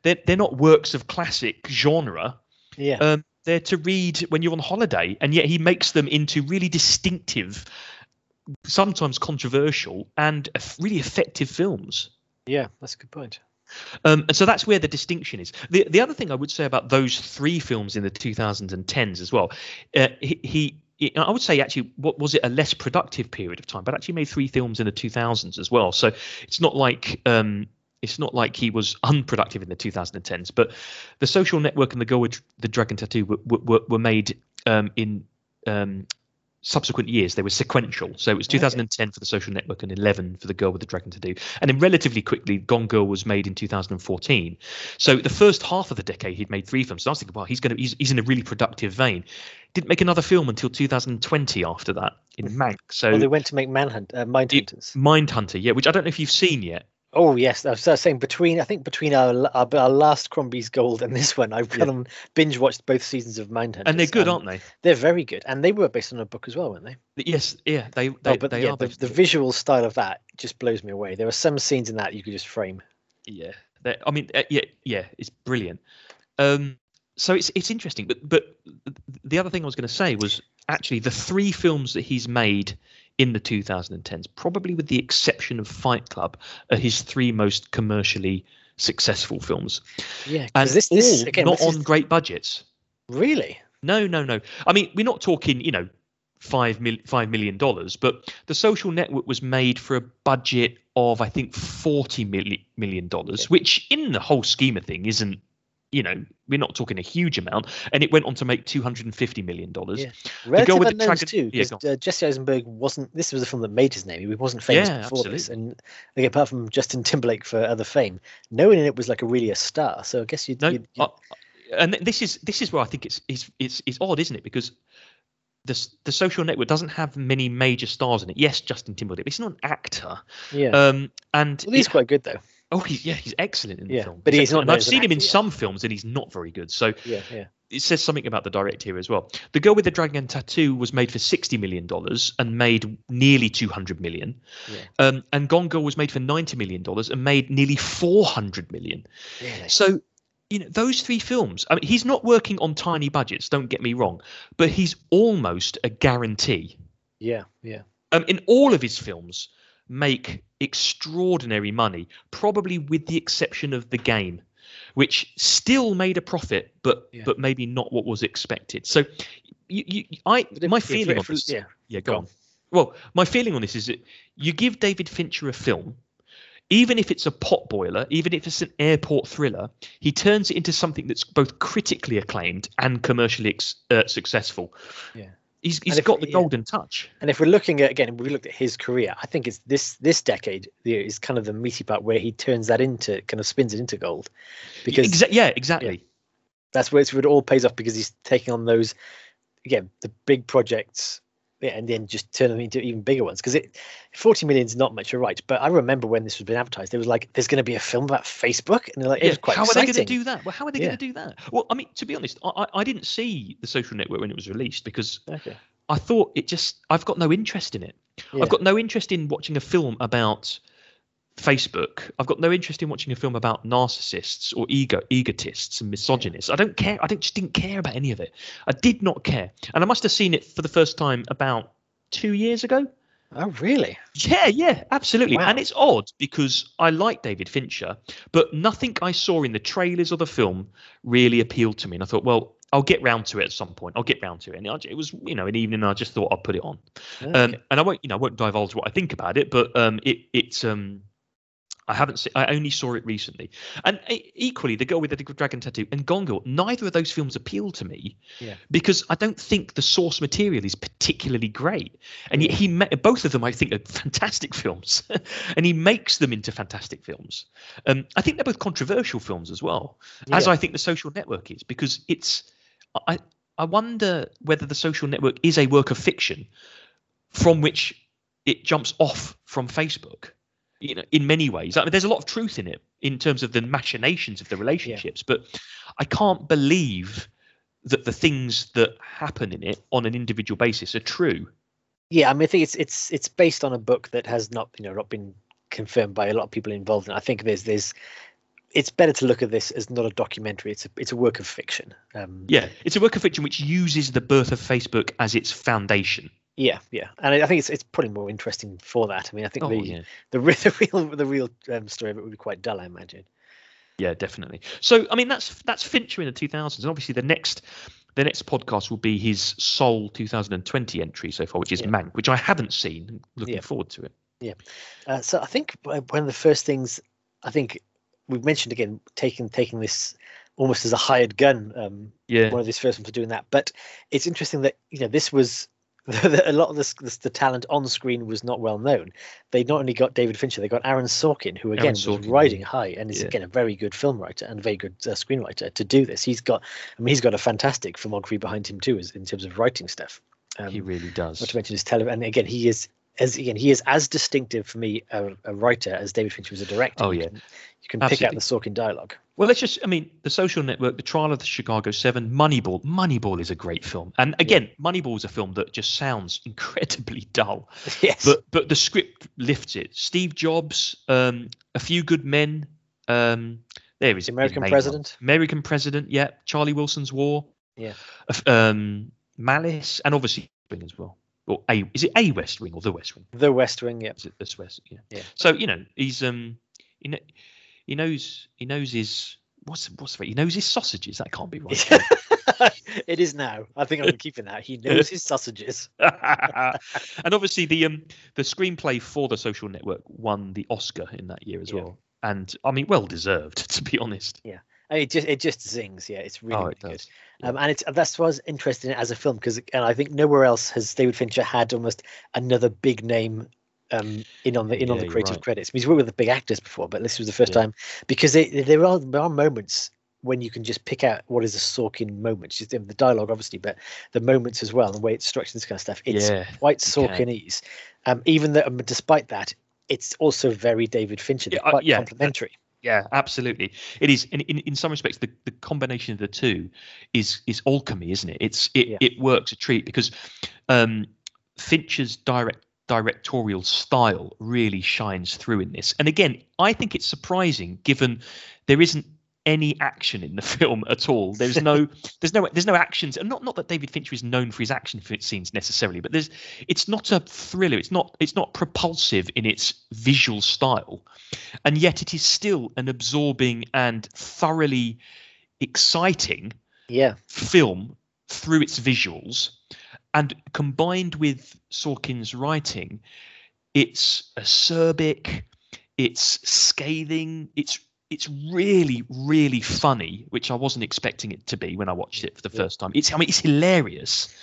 They're, they're not works of classic genre. Yeah. Um, they're to read when you're on holiday, and yet he makes them into really distinctive, sometimes controversial, and really effective films. Yeah, that's a good point. Um, and so that's where the distinction is. The the other thing I would say about those three films in the two thousand tens as well, uh, he, he I would say actually, what was it a less productive period of time, but actually made three films in the two thousands as well. So it's not like... Um, It's not like he was unproductive in the two thousand tens, but The Social Network and The Girl with the Dragon Tattoo were were, were made um, in um, subsequent years. They were sequential. So it was two thousand ten okay. for The Social Network and eleven for The Girl with the Dragon Tattoo. And then relatively quickly, Gone Girl was made in two thousand fourteen. So the first half of the decade, he'd made three films. So I was thinking, wow, he's, gonna, he's, he's in a really productive vein. Didn't make another film until two thousand twenty after that in Mank. So well, they went to make Manhunt, uh, Mindhunters. Mindhunter, yeah, which I don't know if you've seen yet. Oh yes, I was saying between I think between our our, our last Crombie's Gold and this one, I've yeah. binge watched both seasons of Mindhunters, and they're good, aren't they? They're very good, and they were based on a book as well, weren't they? Yes, yeah, they. they oh, but they yeah, are the, the visual style of that just blows me away. There are some scenes in that you could just frame. Yeah, I mean, uh, yeah, yeah, it's brilliant. Um, so it's it's interesting, but but the other thing I was going to say was actually the three films that he's made in the two thousand tens, probably with the exception of Fight Club, are his three most commercially successful films. Yeah, and this, this again, not this on is... great budgets. Really? No, no, no. I mean, we're not talking, you know, five mil, five million dollars, but The Social Network was made for a budget of, I think, forty million dollars, yeah. which, in the whole scheme of thing, isn't. You know, we're not talking a huge amount, and it went on to make two hundred fifty million dollars. Yeah. The Girl with the Dragon too, yeah, uh, Jesse Eisenberg wasn't. This was the film that made his name. He wasn't famous yeah, before absolutely. this, and like, apart from Justin Timberlake for other fame, no one in it was like a really a star. So I guess you. No, you'd, you'd... Uh, and this is this is where I think it's it's it's, it's odd, isn't it? Because. The, the Social Network doesn't have many major stars in it. Yes, Justin Timberlake, but he's not an actor. Yeah. Um, and well, he's it, quite good, though. Oh, he's, yeah, he's excellent in yeah, the film. But he's, he's not. And I've seen actor, him in yeah. some films, and he's not very good. So yeah, yeah. it says something about the director here as well. The Girl with the Dragon Tattoo was made for sixty million dollars and made nearly two hundred million dollars. Yeah. Um, and Gone Girl was made for ninety million dollars and made nearly four hundred million dollars. Really? So... You know, those three films, I mean, he's not working on tiny budgets, don't get me wrong, but he's almost a guarantee. Yeah, yeah. Um, in all of his films make extraordinary money, probably with the exception of The Game, which still made a profit, but yeah. but maybe not what was expected. So you, you, I, if, my feeling if, if, on this... Yeah, yeah go, go on. on. Well, my feeling on this is that you give David Fincher a film, even if it's a potboiler, even if it's an airport thriller, he turns it into something that's both critically acclaimed and commercially ex- uh, successful. Yeah, he's he's if, got the yeah. golden touch. And if we're looking at again, if we looked at his career, I think it's this this decade is kind of the meaty part where he turns that into kind of spins it into gold. Because Exa- yeah, exactly. Yeah, that's where, it's where it all pays off because he's taking on those again the big projects. Yeah, and then just turn them into even bigger ones because it forty million is not much, you're right. But I remember when this was being advertised, it was like, "There's going to be a film about Facebook," and they're like, yeah, "It's quite how exciting." How are they going to do that? Well, how are they yeah. going to do that? Well, I mean, to be honest, I, I didn't see The Social Network when it was released because okay. I thought it just I've got no interest in it. Yeah. I've got no interest in watching a film about Facebook. I've got no interest in watching a film about narcissists or ego egotists and misogynists. I don't care. I don't, just didn't care about any of it. I did not care. And I must have seen it for the first time about two years ago. Oh, really? Yeah, yeah, absolutely. Wow. And it's odd because I like David Fincher, but nothing I saw in the trailers or the film really appealed to me. And I thought, well, I'll get round to it at some point. I'll get round to it. And it was, you know, an evening. I just thought I'll put it on. Okay. Um, and I won't, you know, I won't divulge what I think about it, but um, it, it's, um, I haven't seen, I only saw it recently. And equally, The Girl with the Dragon Tattoo and Gone Girl, neither of those films appeal to me yeah. because I don't think the source material is particularly great. And yet he, both of them, I think, are fantastic films and he makes them into fantastic films. Um, I think they're both controversial films as well, yeah. as I think The Social Network is, because it's, I, I wonder whether The Social Network is a work of fiction from which it jumps off from Facebook. You know, in many ways, I mean, there's a lot of truth in it in terms of the machinations of the relationships, yeah. but I can't believe that the things that happen in it on an individual basis are true. Yeah, I mean, I think it's it's it's based on a book that has not, you know, not been confirmed by a lot of people involved. And I think there's there's it's better to look at this as not a documentary. It's a it's a work of fiction. Um, yeah, it's a work of fiction which uses the birth of Facebook as its foundation. Yeah, yeah, and I think it's it's probably more interesting for that. I mean, I think oh, the, yeah. the the real the real um, story of it would be quite dull, I imagine. Yeah, definitely. So, I mean, that's that's Fincher in the two thousands, and obviously the next the next podcast will be his sole two thousand twenty entry so far, which is yeah. Mank, which I haven't seen. Looking yeah. forward to it. Yeah. Uh, so I think one of the first things I think we've mentioned again taking taking this almost as a hired gun. Um, yeah. One of his first ones for doing that, but it's interesting that you know this was. A lot of this, this, the talent on screen was not well known. They not only got David Fincher, they got Aaron Sorkin, who again Sorkin, was riding yeah. high and is yeah. again a very good film writer and a very good uh, screenwriter to do this. He's got, I mean, he's got a fantastic filmography behind him too, as, in terms of writing stuff. Um, he really does. Not to mention his television, and again, he is as again he is as distinctive for me a, a writer as David Fincher was a director. Oh yeah, you can, you can pick out the Sorkin dialogue. Well, let's just, I mean, The Social Network, The Trial of the Chicago Seven, Moneyball. Moneyball is a great film. And again, yeah. Moneyball is a film that just sounds incredibly dull. Yes. But but the script lifts it. Steve Jobs, um, A Few Good Men. Um, there is the American President. One. American President, yeah. Charlie Wilson's War. Yeah. Um, Malice, and obviously Wing as well. Or a is it A West Wing or The West Wing? The West Wing, yeah. Is it this West? Yeah. yeah. So, you know, he's um you know He knows. He knows his what's what's the, he knows his sausages. That can't be right. It is now. I think I'm keeping that. He knows his sausages. And obviously the um the screenplay for The Social Network won the Oscar in that year as yeah. well. And I mean, well deserved, to be honest. Yeah. It just it just zings, yeah. It's really, oh, it really good, yeah. um, and it's that's what's interesting as a film because, and I think nowhere else has David Fincher had almost another big name. Um, in on the in yeah, on the creative right. credits. I mean, he's worked with the big actors before, but this was the first yeah. time because they, there are there are moments when you can just pick out what is a Sorkin moment. Just the dialogue, obviously, but the moments as well, the way it's structured, this kind of stuff. It's yeah, quite Sorkinese. Um, even though, um, despite that, it's also very David Fincher. They're yeah, quite uh, yeah, complimentary. Yeah, absolutely. It is. In in, in some respects, the, the combination of the two is is alchemy, isn't it? It's it yeah. it works a treat because um, Fincher's direct. directorial style really shines through in this, and again I think it's surprising given there isn't any action in the film at all. There's no there's no there's no actions, and not not that David Fincher is known for his action scenes necessarily, but there's it's not a thriller, it's not it's not propulsive in its visual style, and yet it is still an absorbing and thoroughly exciting yeah film through its visuals. And combined with Sorkin's writing, it's acerbic, it's scathing, it's it's really, really funny, which I wasn't expecting it to be when I watched it for the yeah. first time. It's I mean, it's hilarious,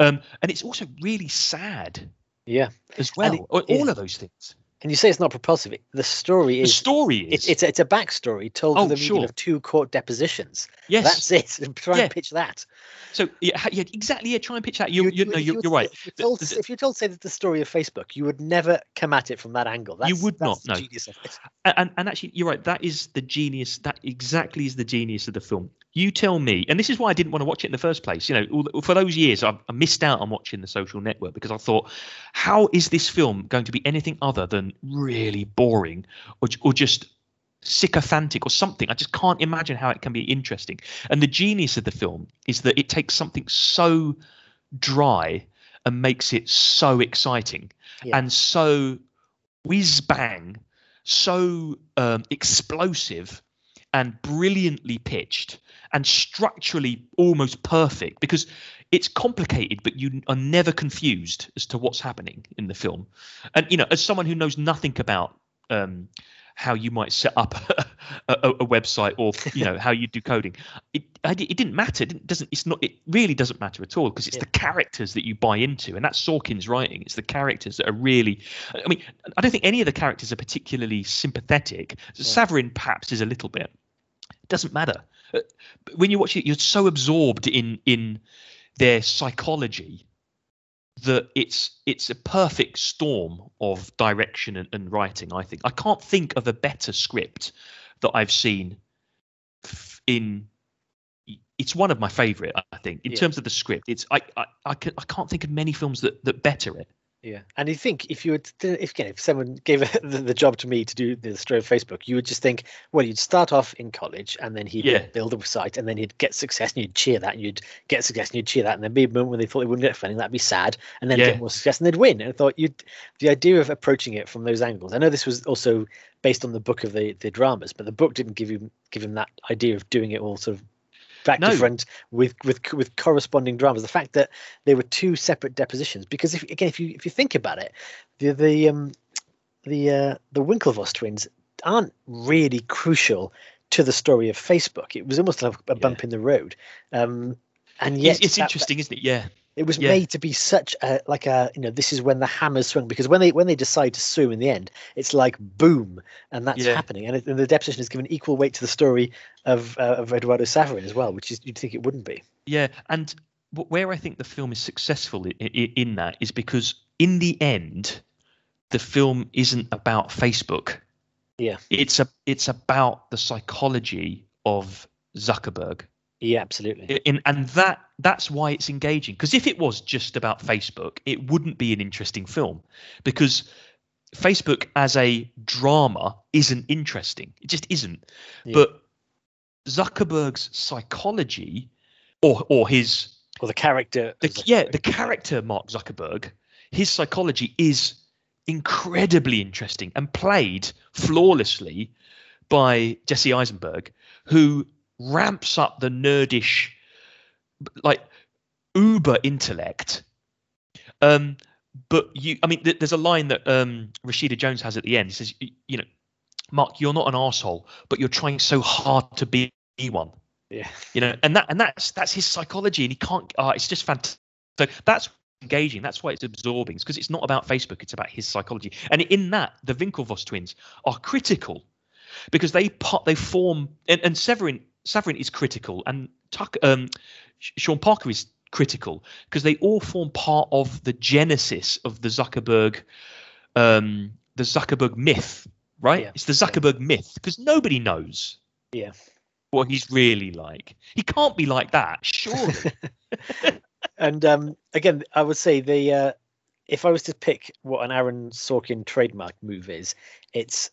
um, and it's also really sad. Yeah, as well, it, all yeah. of those things. And you say it's not propulsive. The story is. The story is. It, it's, a, it's a backstory told oh, through the medium sure. of two court depositions. Yes. That's it. Try yeah. and pitch that. So, yeah, yeah, exactly. Yeah, try and pitch that. You, you, you, no, you, you're, you're right. If you're, told, if you're told, say, that the story of Facebook, you would never come at it from that angle. That's, you would that's not, the no. Genius of it. And, and actually, you're right. That is the genius. That exactly is the genius of the film. You tell me, and this is why I didn't want to watch it in the first place. You know, for those years, I, I missed out on watching The Social Network because I thought, how is this film going to be anything other than boring, really boring, or, or just sycophantic or something. I just can't imagine how it can be interesting. And the genius of the film is that it takes something so dry and makes it so exciting, yeah, and so whiz bang, so um, explosive and brilliantly pitched and structurally almost perfect, because it's complicated, but you are never confused as to what's happening in the film. And, you know, as someone who knows nothing about um, how you might set up a, a, a website, or, you know, how you do coding, it, it didn't matter. It doesn't, it's not, it really doesn't matter at all, because it's yeah. the characters that you buy into, and that's Sorkin's writing. It's the characters that are really, I mean, I don't think any of the characters are particularly sympathetic. Yeah. Saverin perhaps is a little bit. It doesn't matter. When you watch it, you're so absorbed in, in their psychology that it's it's a perfect storm of direction and, and writing. I think I can't think of a better script that I've seen. In it's one of my favorite, I think, in yeah. terms of the script. It's I I I, can, I can't think of many films that, that better it. Yeah, and you think if you would, if again, if someone gave the, the job to me to do the story of Facebook, you would just think, well, you'd start off in college, and then he'd yeah. build a site, and then he'd get success, and you'd cheer that, and you'd get success, and you'd cheer that, and there'd be a moment when they thought they wouldn't get funding, that'd be sad, and then yeah. get more success, and they'd win. And I thought you, the idea of approaching it from those angles. I know this was also based on the book of the the dramas, but the book didn't give you give him that idea of doing it all sort of back no. to front with with with corresponding dramas. The fact that there were two separate depositions, because if again if you if you think about it, the the um the uh the Winklevoss twins aren't really crucial to the story of Facebook. It was almost like a bump yeah. in the road, um and yet it's, it's that, interesting, isn't it? Yeah. It was yeah. made to be such a, like a, you know, this is when the hammers swung, because when they when they decide to sue in the end, it's like boom, and that's yeah. happening. And, it, and the deposition is given equal weight to the story of uh, of Eduardo Saverin as well, which is you'd think it wouldn't be. Yeah, and where I think the film is successful in, in, in that is because in the end, the film isn't about Facebook. Yeah, it's a it's about the psychology of Zuckerberg. Yeah, absolutely. In, and that that's why it's engaging, because if it was just about Facebook, it wouldn't be an interesting film, because Facebook as a drama isn't interesting. It just isn't. Yeah. But Zuckerberg's psychology, or or his or the character, the, yeah, the character Mark Zuckerberg, his psychology is incredibly interesting and played flawlessly by Jesse Eisenberg, who ramps up the nerdish, like, uber intellect, um but you I mean th- there's a line that um Rashida Jones has at the end. He says, you know, Mark, you're not an arsehole, but you're trying so hard to be one. Yeah, you know, and that and that's that's his psychology, and he can't uh, it's just fantastic. So that's engaging, that's why it's absorbing, because it's not about Facebook, it's about his psychology. And in that, the Winklevoss twins are critical, because they part they form and, and Severin Saverin is critical, and Tuck, um, Sean Parker is critical, because they all form part of the genesis of the Zuckerberg, um, the Zuckerberg myth, right? Yeah. It's the Zuckerberg yeah. myth, because nobody knows yeah. what he's really like. He can't be like that, surely. And um, again, I would say the uh, if I was to pick what an Aaron Sorkin trademark move is, it's.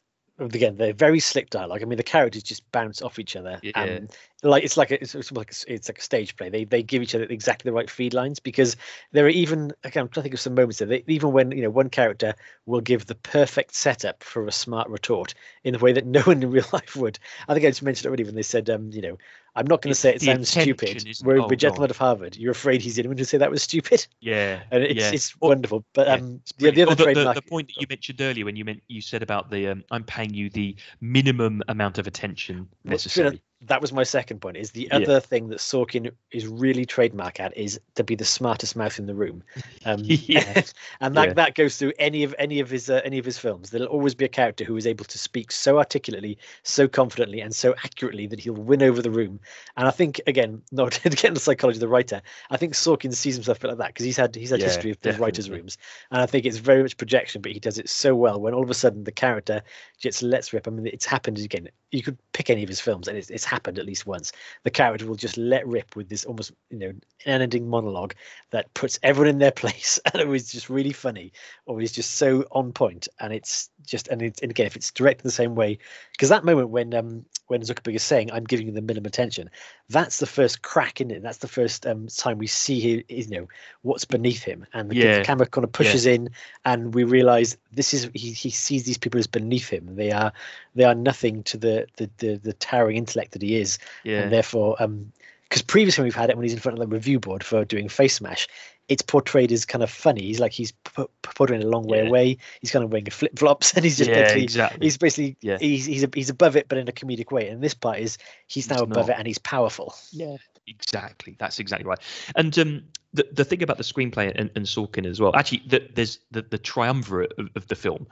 Again, they're very slick dialogue. I mean, the characters just bounce off each other. Yeah. And like it's like a, it's, it's like a, it's like a stage play. They they give each other exactly the right feed lines, because there are even again, I'm trying to think of some moments there. They, even when, you know, one character will give the perfect setup for a smart retort in a way that no one in real life would. I think I just mentioned it already when they said, um, you know, I'm not going to say it sounds stupid. We're oh, a gentleman God. of Harvard. You're afraid he's anyone to say that was stupid. Yeah, and it's yeah. it's or, wonderful. But um, yeah, the, the other the, the, the point that you mentioned earlier when you meant you said about the um, I'm paying you the minimum amount of attention necessary. That was my second point. Is the other yeah. thing that Sorkin is really trademark at is to be the smartest mouth in the room, um, yeah. and that yeah. that goes through any of any of his uh, any of his films. There'll always be a character who is able to speak so articulately, so confidently, and so accurately that he'll win over the room. And I think, again, not to get into the psychology of the writer, I think Sorkin sees himself a bit like that, because he's had he's had yeah, history of the writers' rooms, and I think it's very much projection. But he does it so well when all of a sudden the character just lets rip. I mean, it's happened again. you could pick any of his films and it's, it's happened at least once. The character will just let rip with this almost, you know, unending monologue that puts everyone in their place, and it was just really funny, or is just so on point. And it's just, and, it's, and again, if it's directed the same way, because that moment when um when Zuckerberg is saying, "I'm giving you the minimum attention," that's the first crack in it. That's the first um time we see, you know, what's beneath him, and the yeah. camera kind of pushes yeah. in, and we realize this is he he sees these people as beneath him. They are they are nothing to the the the, the towering intellect that he is, yeah. and therefore um. Because previously we've had it when he's in front of the review board for doing Face Mash, it's portrayed as kind of funny. He's like he's p- portraying a long way yeah. away. He's kind of wearing flip flops, and he's just yeah, basically, exactly. he's basically yeah. he's he's a, he's above it, but in a comedic way. And this part is he's, he's now above not. it, and he's powerful. Yeah, exactly. That's exactly right. And um, the the thing about the screenplay and, and Sorkin as well, actually, the, there's the the triumvirate of, of the film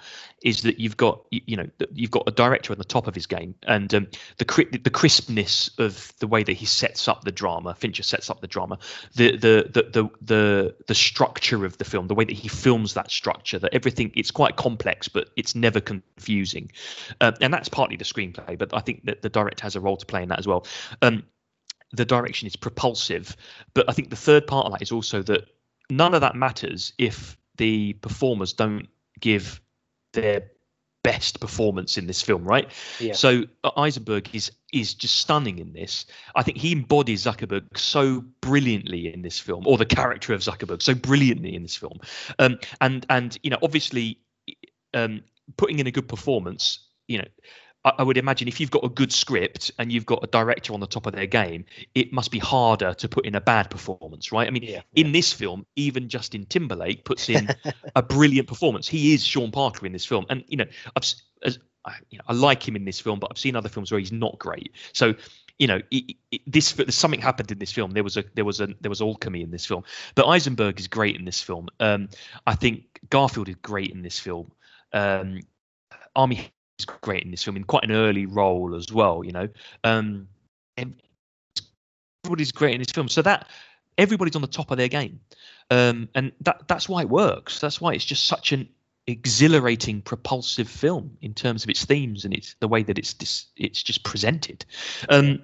is that you've got you, you know you've got a director on the top of his game, and um, the the crispness of the way that he sets up the drama. Fincher sets up the drama. The the the the the, the structure of the film, the way that he films that structure, that everything, it's quite complex, but it's never confusing, uh, and that's partly the screenplay. But I think that the director has a role to play in that as well. Um, the direction is propulsive, but I think the third part of that is also that none of that matters if the performers don't give their best performance in this film, right? Yeah. So Eisenberg is is just stunning in this. I think he embodies Zuckerberg so brilliantly in this film, or the character of Zuckerberg so brilliantly in this film. Um, and, and you know, obviously, um, putting in a good performance, you know, I would imagine if you've got a good script and you've got a director on the top of their game, it must be harder to put in a bad performance, right? I mean, yeah, in yeah. this film, even Justin Timberlake puts in a brilliant performance. He is Sean Parker in this film. And, you know, I've, as, I, you know, I like him in this film, but I've seen other films where he's not great. So, you know, it, it, this something happened in this film. There was a there was a there was alchemy in this film. But Eisenberg is great in this film. Um, I think Garfield is great in this film. Um, Armie is great in this film in quite an early role as well, you know. Um, everybody's great in this film, so that everybody's on the top of their game, um, and that that's why it works. That's why it's just such an exhilarating, propulsive film in terms of its themes and its the way that it's dis, it's just presented. Um,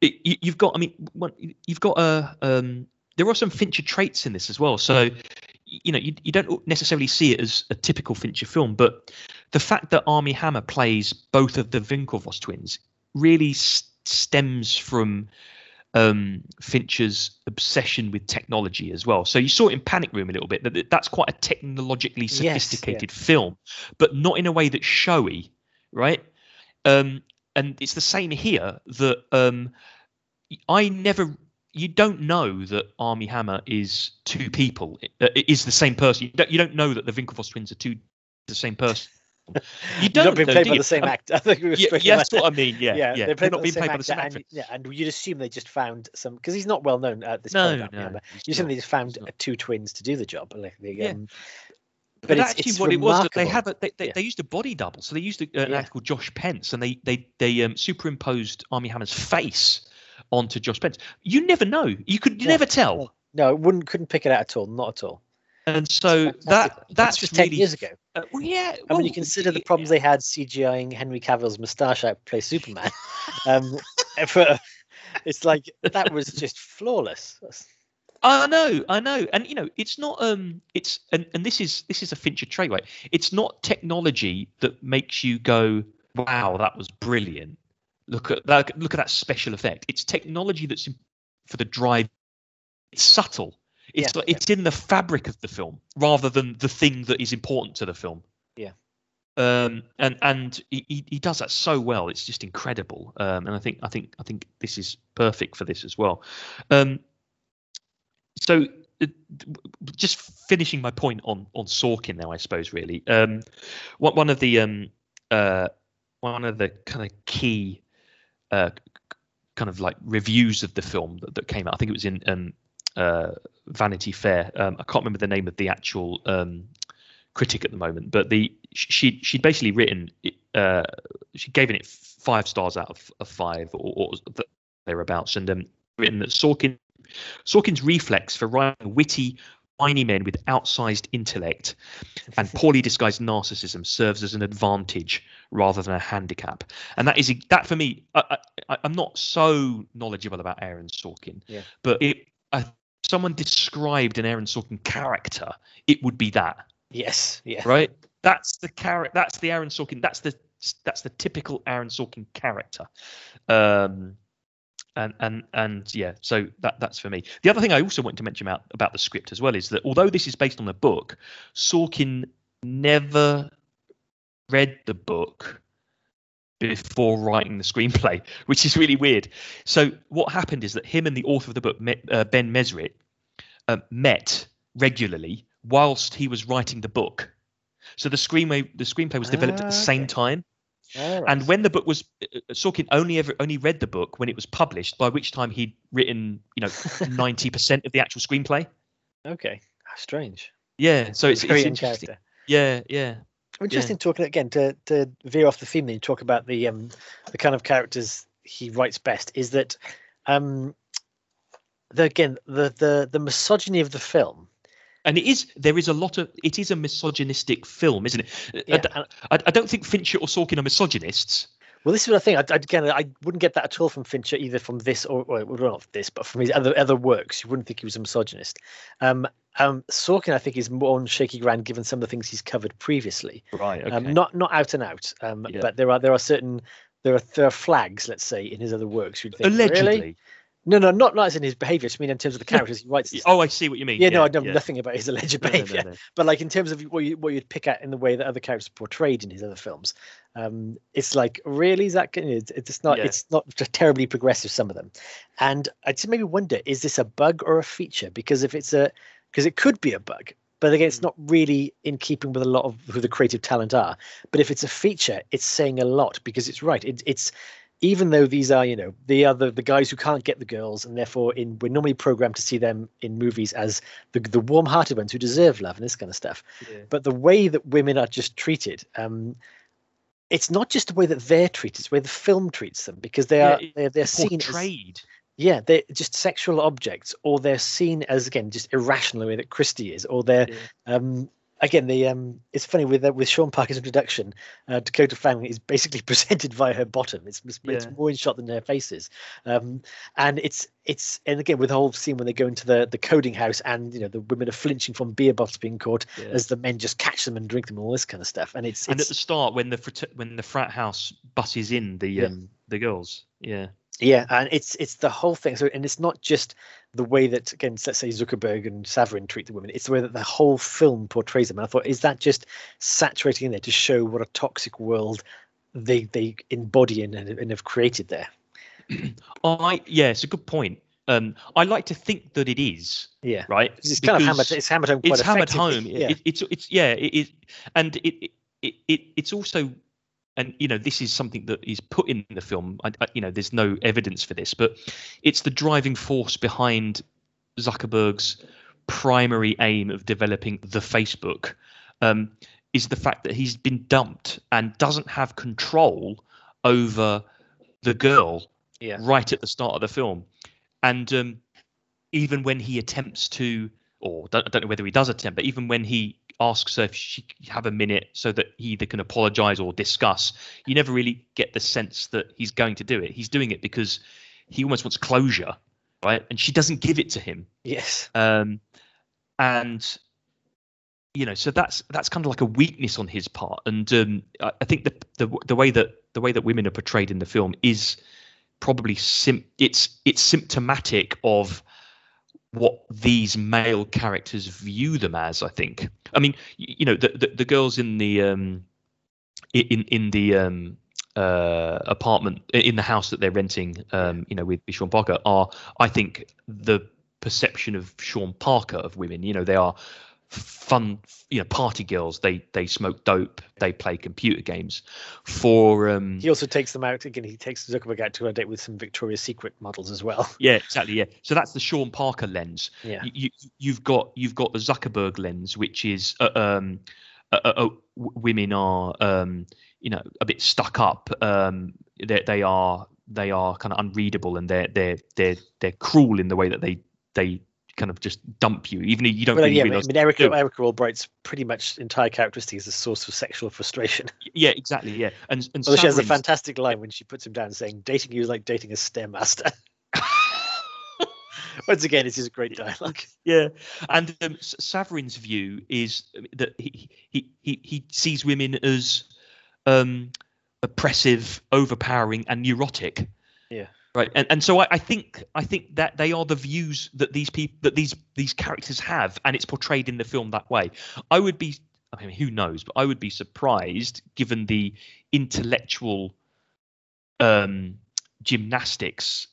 it, you, you've got, I mean, one, you've got a um, there are some Fincher traits in this as well. So you know, you you don't necessarily see it as a typical Fincher film, but the fact that Armie Hammer plays both of the Winklevoss twins really st- stems from um, Fincher's obsession with technology as well. So you saw it in Panic Room a little bit, that that's quite a technologically sophisticated yes, yeah. film, but not in a way that's showy, right? Um, and it's the same here, that um, I never... You don't know that Armie Hammer is two people, uh, is the same person. You don't, you don't know that the Winklevoss twins are two the same person. You don't not being know, played do by you? the same actor. I think we were yeah, yeah, that's what I mean. Yeah, yeah, yeah. They're, they're not being played by the same actor. And, yeah, and you'd assume they just found some, because he's not well known at this no, point. No, no, you assume they just found two twins to do the job. Like they, yeah. um, but, but it's, actually, it's what remarkable. it was, they have a, they they, yeah. they used a body double. So they used a, an yeah. actor called Josh Pence, and they they they um, superimposed Armie Hammer's face onto Josh Pence. You never know. You could you no, never tell. No, no, I wouldn't couldn't pick it out at all. Not at all. And so that's, that that's, that's just really, ten years ago. Uh, well, yeah. Well, and when you consider the problems yeah. they had CGIing Henry Cavill's moustache out to play Superman, um, for, it's like that was just flawless. That's... I know, I know, and you know, it's not. Um, it's and, and this is this is a Fincher trait, right? It's not technology that makes you go, "Wow, that was brilliant." Look at that! Look at that special effect. It's technology that's for the drive. It's subtle. It's yeah, like, yeah. it's in the fabric of the film rather than the thing that is important to the film. Yeah. Um. And and he he does that so well. It's just incredible. Um. And I think I think I think this is perfect for this as well. Um. So uh, just finishing my point on on Sorkin now, I suppose really. Um. One one of the um. Uh. One of the kind of key. Uh, kind of like reviews of the film that, that came out. I think it was in um, uh, Vanity Fair. Um, I can't remember the name of the actual um, critic at the moment, but the she she'd basically written uh, she gave it five stars out of, of five or, or thereabouts, and um, written that Sorkin Sorkin's reflex for writing a witty, tiny men with outsized intellect and poorly disguised narcissism serves as an advantage rather than a handicap. And that is that for me. I, I, I'm not so knowledgeable about Aaron Sorkin, yeah. but it, if someone described an Aaron Sorkin character, it would be that. Yes. Yeah. Right. That's the character. That's the Aaron Sorkin. That's the that's the typical Aaron Sorkin character. Um, And and and yeah, so that that's for me. The other thing I also want to mention about about the script as well is that although this is based on a book, Sorkin never read the book before writing the screenplay, which is really weird. So what happened is that him and the author of the book, uh, Ben Mezrich, uh, met regularly whilst he was writing the book. So the screenplay the screenplay was developed ah, at the same okay. time. Right. And when the book was, Sorkin only ever only read the book when it was published, by which time he'd written, you know, ninety percent of the actual screenplay. Okay, that's strange. Yeah, so it's, it's interesting. Character. Yeah, yeah. Interesting yeah. talking again to to veer off the theme and talk about the um the kind of characters he writes best. Is that um the again the the the misogyny of the film. And it is there is a lot of it is a misogynistic film, isn't it? Yeah. I, I, I don't think Fincher or Sorkin are misogynists. Well, this is what I think. I, I, again, I wouldn't get that at all from Fincher, either from this or well, not this, but from his other other works. You wouldn't think he was a misogynist. Um, um, Sorkin, I think, is more on shaky ground given some of the things he's covered previously. Right. Okay. Um, not not out and out, um, yeah. but there are there are certain there are there are flags, let's say, in his other works. You'd think, allegedly. Really? No, no, not, not as in his behaviour. I mean, in terms of the characters he writes. Oh, I see what you mean. Yeah, yeah no, I know yeah. nothing about his alleged behaviour. No, no, no, no. But like in terms of what, you, what you'd pick at in the way that other characters are portrayed in his other films, um, it's like, really, is that it's, it's not yeah. it's not terribly progressive, some of them. And I just maybe wonder, is this a bug or a feature? Because if it's a, because it could be a bug, but again, it's not really in keeping with a lot of who the creative talent are. But if it's a feature, it's saying a lot because it's right. It, it's. Even though these are, you know, they are the, the guys who can't get the girls, and therefore in we're normally programmed to see them in movies as the the warm-hearted ones who deserve love and this kind of stuff. Yeah. But the way that women are just treated, um, it's not just the way that they're treated, it's the way the film treats them, because they are yeah, they're, they're seen portrayed. As, yeah, they're just sexual objects, or they're seen as, again, just irrational the way that Christie is, or they're... Yeah. Um, Again, the um, it's funny with uh, with Sean Parker's introduction. Uh, Dakota Fanning is basically presented via her bottom. It's it's, yeah. it's more in shot than her faces, um, and it's it's and again with the whole scene when they go into the the coding house and you know the women are flinching from beer bottles being caught yeah. as the men just catch them and drink them and all this kind of stuff. And it's, it's and at the start when the frat, when the frat house busses in the yeah. um, the girls, yeah. Yeah, and it's it's the whole thing. So, and it's not just the way that, again, let's say Zuckerberg and Saverin treat the women. It's the way that the whole film portrays them. And I thought, is that just saturating in there to show what a toxic world they they embody and, and have created there? I yeah, it's a good point. Um, I like to think that it is. Yeah, right. It's kind of hammered. It's hammered home. Quite it's hammered home. Yeah. It, it's it's yeah. It, it and it it, it it's also. And, you know, this is something that is put in the film. I, I, you know, there's no evidence for this, but it's the driving force behind Zuckerberg's primary aim of developing the Facebook um, is the fact that he's been dumped and doesn't have control over the girl yeah. right at the start of the film. And um, even when he attempts to, or I don't know whether he does attempt, but even when he asks her if she have a minute so that he either can apologize or discuss, you never really get the sense that he's going to do it. He's doing it because he almost wants closure, right? And she doesn't give it to him. Yes. Um, and you know, so that's that's kind of like a weakness on his part. And um, I, I think the, the the way that the way that women are portrayed in the film is probably sim. It's it's symptomatic of what these male characters view them as. I think. I mean, you know, the the, the girls in the um, in in the um, uh, apartment in the house that they're renting, um, you know, with Sean Parker, are I think the perception of Sean Parker of women. You know, they are fun, you know, party girls. They they smoke dope. They play computer games. For um, he also takes them out again. He takes Zuckerberg out to a date with some Victoria's Secret models as well. Yeah, exactly. Yeah, so that's the Sean Parker lens. Yeah, you, you, you've got you've got the Zuckerberg lens, which is uh, um, uh, uh, women are um, you know a bit stuck up. Um, they they are they are kind of unreadable and they're they're they're they're cruel in the way that they they kind of just dump you, even if you don't well, really yeah, realize. I mean, Erica, Erica Albright's pretty much entire characteristic is a source of sexual frustration. Yeah, exactly. Yeah, and and well, she has a fantastic line when she puts him down, saying, "Dating you is like dating a stairmaster." Once again, it's just a great dialogue. Yeah, and um, Saverin's view is that he he he, he sees women as um, oppressive, overpowering, and neurotic. Yeah. Right, and and so I, I think I think that they are the views that these people that these these characters have, and it's portrayed in the film that way. I would be, I mean, who knows, but I would be surprised, given the intellectual um, gymnastics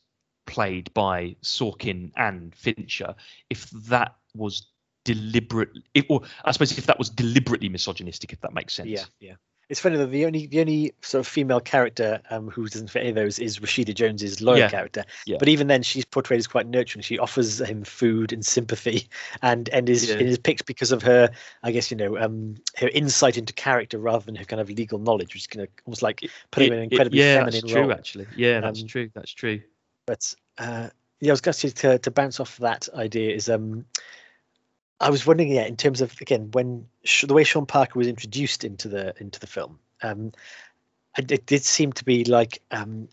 played by Sorkin and Fincher, if that was deliberate, if, or I suppose if that was deliberately misogynistic, if that makes sense. Yeah, yeah. It's funny though, the only the only sort of female character um, who doesn't fit any of those is Rashida Jones's lawyer yeah. character. Yeah. But even then, she's portrayed as quite nurturing. She offers him food and sympathy, and and is yeah. and is picked because of her, I guess, you know, um, her insight into character rather than her kind of legal knowledge, which is kind of almost like putting it, an incredibly it, yeah, feminine that's true, role. Actually, yeah, that's um, true. That's true. But uh, yeah, I was going to, to to bounce off that idea is um. I was wondering, yeah, in terms of again when sh- the way Sean Parker was introduced into the into the film, um, it, it did seem to be like um,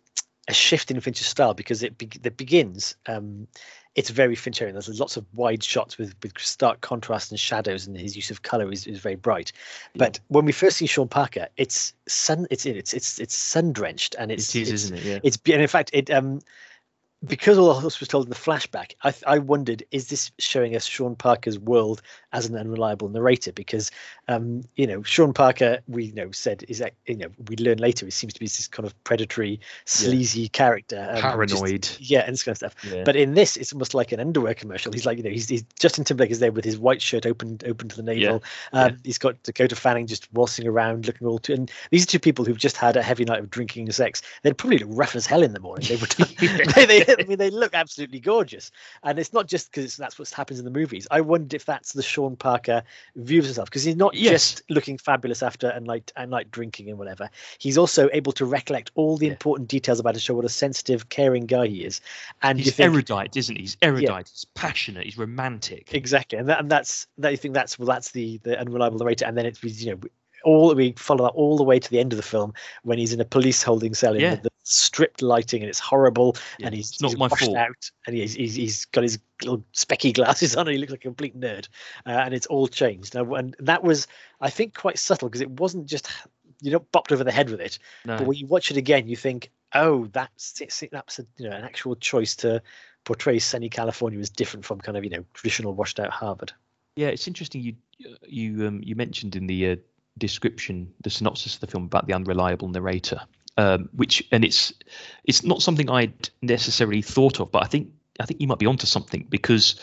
a shift in Fincher's style because it be- that begins. Um, it's very Fincherian. There's lots of wide shots with, with stark contrast and shadows, and his use of color is, is very bright. Yeah. But when we first see Sean Parker, it's sun it's it's it's it's sun drenched, and it's it is, it's, isn't it? Yeah. It's and in fact it um. Because all this was told in the flashback, I, I wondered, is this showing us Sean Parker's world as an unreliable narrator? Because, um, you know, Sean Parker, we you know said, is that, you know, we learn later, he seems to be this kind of predatory, sleazy yeah. character. Um, Paranoid. Just, yeah, and this kind of stuff. Yeah. But in this, it's almost like an underwear commercial. He's like, you know, he's, he's Justin Timberlake is there with his white shirt open open to the navel. Yeah. Um, yeah. He's got Dakota Fanning just waltzing around, looking all to. And these are two people who've just had a heavy night of drinking and sex. They'd probably look rough as hell in the morning. They would. they, they, I mean, they look absolutely gorgeous, and it's not just because that's what happens in the movies. I wondered if that's the Sean Parker view of himself, because he's not yes. just looking fabulous after and like and like drinking and whatever. He's also able to recollect all the yeah. important details about his show. What a sensitive, caring guy he is, and he's you think, erudite, isn't he? He's erudite. Yeah. He's passionate. He's romantic. Exactly, and that, and that's that. You think that's well, that's the the unreliable narrator, and then it's you know. All we follow that all the way to the end of the film when he's in a police holding cell in yeah. the, the stripped lighting and it's horrible yeah, and he's, it's not he's my washed fault. Out and he's, he's he's got his little specky glasses on and he looks like a complete nerd uh, and it's all changed. Now, and that was, I think, quite subtle because it wasn't just you know bopped over the head with it. No. But when you watch it again, you think, oh, that's that's a, you know an actual choice to portray sunny California as different from kind of you know traditional washed out Harvard. Yeah, it's interesting you you um, you mentioned in the. Uh, description, the synopsis of the film about the unreliable narrator, um, which and it's it's not something I'd necessarily thought of, but I think I think you might be onto something because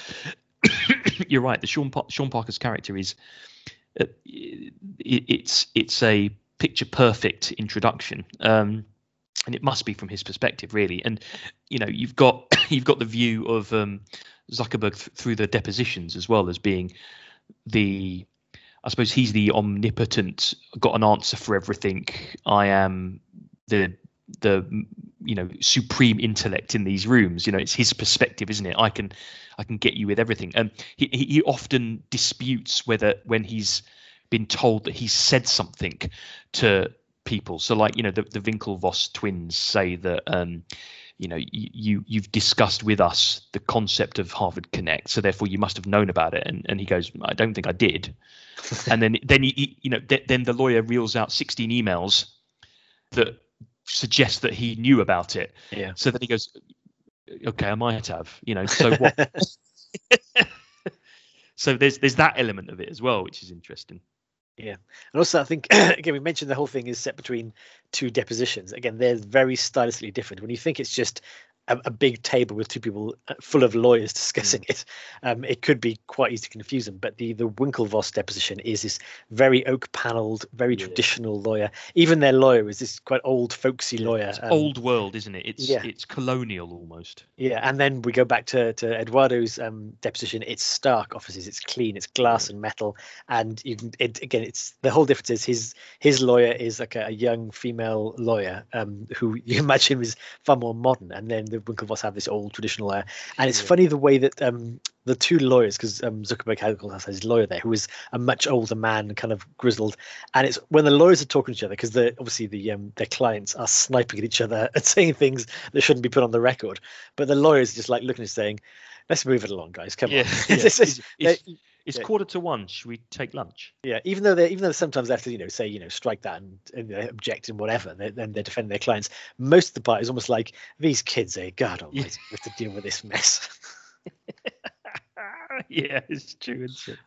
you're right. The Sean pa- Sean Parker's character is uh, it, it's it's a picture perfect introduction, um, and it must be from his perspective really. And you know you've got you've got the view of um, Zuckerberg th- through the depositions as well as being the I suppose he's the omnipotent, got an answer for everything. I am the the you know supreme intellect in these rooms. You know, it's his perspective, isn't it? I can I can get you with everything. And um, he he often disputes whether when he's been told that he's said something to people. So like you know the the Winklevoss twins say that. Um, You know, you you've discussed with us the concept of Harvard Connect, so therefore you must have known about it. And and he goes, I don't think I did. and then then he, you know th- then the lawyer reels out sixteen emails that suggest that he knew about it. Yeah. So then he goes, okay, I might have. You know, so what? so there's there's that element of it as well, which is interesting. Yeah, and also I think again we mentioned the whole thing is set between two depositions. Again, they're very stylistically different. When you think it's just a, a big table with two people full of lawyers discussing mm. it, um, it could be quite easy to confuse them. But the the Winklevoss deposition is this very oak-panelled, very yeah. traditional lawyer. Even their lawyer is this quite old, folksy lawyer. It's um, old world, isn't it? It's yeah. it's colonial almost. Yeah, and then we go back to to Eduardo's um, deposition. It's stark offices. It's clean. It's glass yeah. and metal. And you can it, again, it's the whole difference is his his lawyer is like a, a young female lawyer um, who you imagine was far more modern, and then the Winklevoss have this old traditional air, and it's yeah. funny the way that um, the two lawyers, because um, Zuckerberg has his lawyer there, who is a much older man, kind of grizzled. And it's when the lawyers are talking to each other, because obviously the um, their clients are sniping at each other and saying things that shouldn't be put on the record. But the lawyers are just like looking and saying, let's move it along, guys. Come yeah. on. Yeah. it's, it's, it's, it's yeah. quarter to one. Should we take lunch? Yeah, even though they, even though sometimes they have to, you know, say, you know, strike that and, and they object and whatever, then they're, they're defending their clients. Most of the part is almost like, these kids, eh? God almighty, yeah. we have to deal with this mess. Yeah, it's true, isn't it?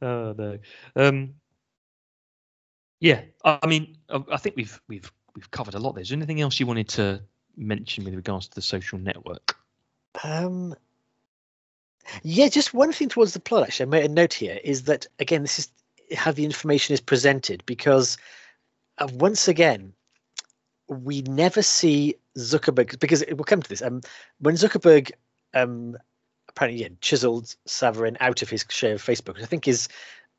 Oh no. Um, yeah, I mean, I think we've we've we've covered a lot there. Is there anything else you wanted to mention with regards to The Social Network? Um, yeah, just one thing towards the plot. Actually, I made a note here is that again, this is how the information is presented, because uh, once again, we never see Zuckerberg, because it will come to this. Um, when Zuckerberg, um. apparently, yeah, chiseled Saverin out of his share of Facebook, which I think is,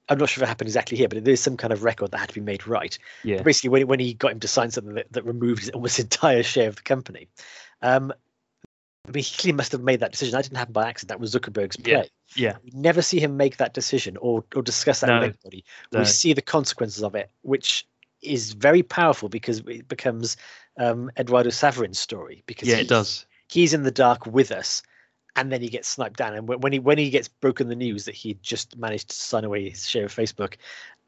I'm not sure if it happened exactly here, but there is some kind of record that had to be made right. Yeah. But basically, when, when he got him to sign something that, that removed his almost entire share of the company, um, I mean, he must have made that decision. That didn't happen by accident. That was Zuckerberg's play. Yeah. yeah. We never see him make that decision or or discuss that no. with anybody. No. We see the consequences of it, which is very powerful because it becomes um, Eduardo Saverin's story. Because yeah, it does. He's in the dark with us. And then he gets sniped down. And when he when he gets broken the news that he just managed to sign away his share of Facebook,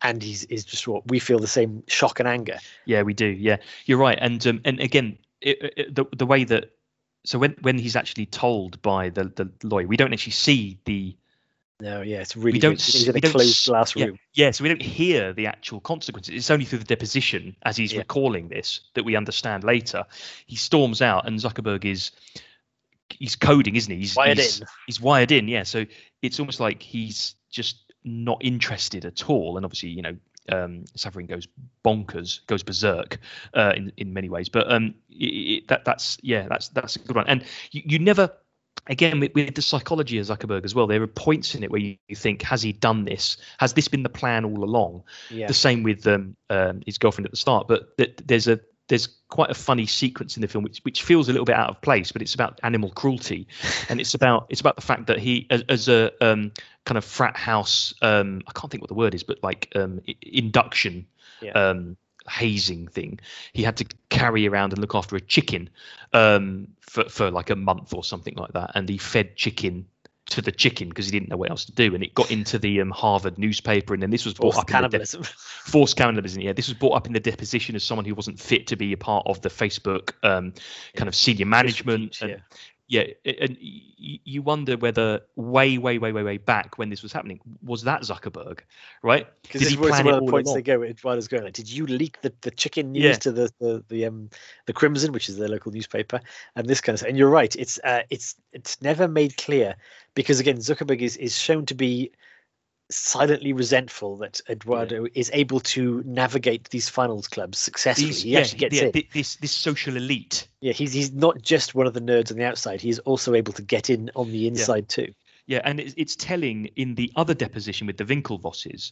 and he's is just what we feel the same shock and anger. Yeah, we do. Yeah, you're right. And um, and again, it, it, the the way that so when when he's actually told by the the lawyer, we don't actually see the. No, yeah, it's really. We don't. He's in a closed glass room. Yeah, yeah, so we don't hear the actual consequences. It's only through the deposition as he's yeah. recalling this that we understand later. He storms out, and Zuckerberg is. He's coding, isn't he? He's wired he's, in. He's wired in, yeah. So it's almost like he's just not interested at all. And obviously, you know, um, Saverin goes bonkers, goes berserk uh, in in many ways. But um, it, that that's yeah, that's that's a good one. And you, you never, again, with, with the psychology of Zuckerberg as well, there are points in it where you, you think, has he done this? Has this been the plan all along? Yeah. The same with um, um, his girlfriend at the start. But th- there's a There's quite a funny sequence in the film, which which feels a little bit out of place, but it's about animal cruelty, and it's about it's about the fact that he, as, as a um, kind of frat house, um, I can't think what the word is, but like um, induction yeah. um, hazing thing, he had to carry around and look after a chicken um, for for like a month or something like that, and he fed chicken to the chicken because he didn't know what else to do, and it got into the um, Harvard newspaper, and then this was forced brought up cannibalism. In the de- forced cannibalism. Yeah, this was brought up in the deposition as someone who wasn't fit to be a part of the Facebook um, kind yeah. of senior management. And, yeah, yeah, and you wonder whether way, way, way, way, way back when this was happening, was that Zuckerberg, right? Because this was one of the points they go. Eduardo's going like, did you leak the, the chicken news yeah. to the the the, um, the Crimson, which is their local newspaper, and this kind of stuff? And you're right, it's uh, it's it's never made clear. Because again, Zuckerberg is, is shown to be silently resentful that Eduardo yeah. is able to navigate these finals clubs successfully. He's, he yeah, actually gets yeah, in. This, this social elite. Yeah, he's he's not just one of the nerds on the outside. He's also able to get in on the inside yeah. too. Yeah, and it's, it's telling in the other deposition with the Winklevosses,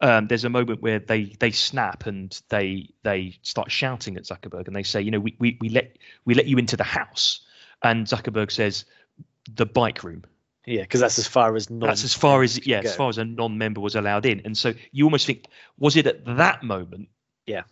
um, there's a moment where they they snap and they they start shouting at Zuckerberg and they say, you know, we we, we let we let you into the house. And Zuckerberg says, the bike room. Yeah, because that's as far as non- that's as far as yeah, go. as far as a non-member was allowed in, and so you almost think, was it at that moment, yeah,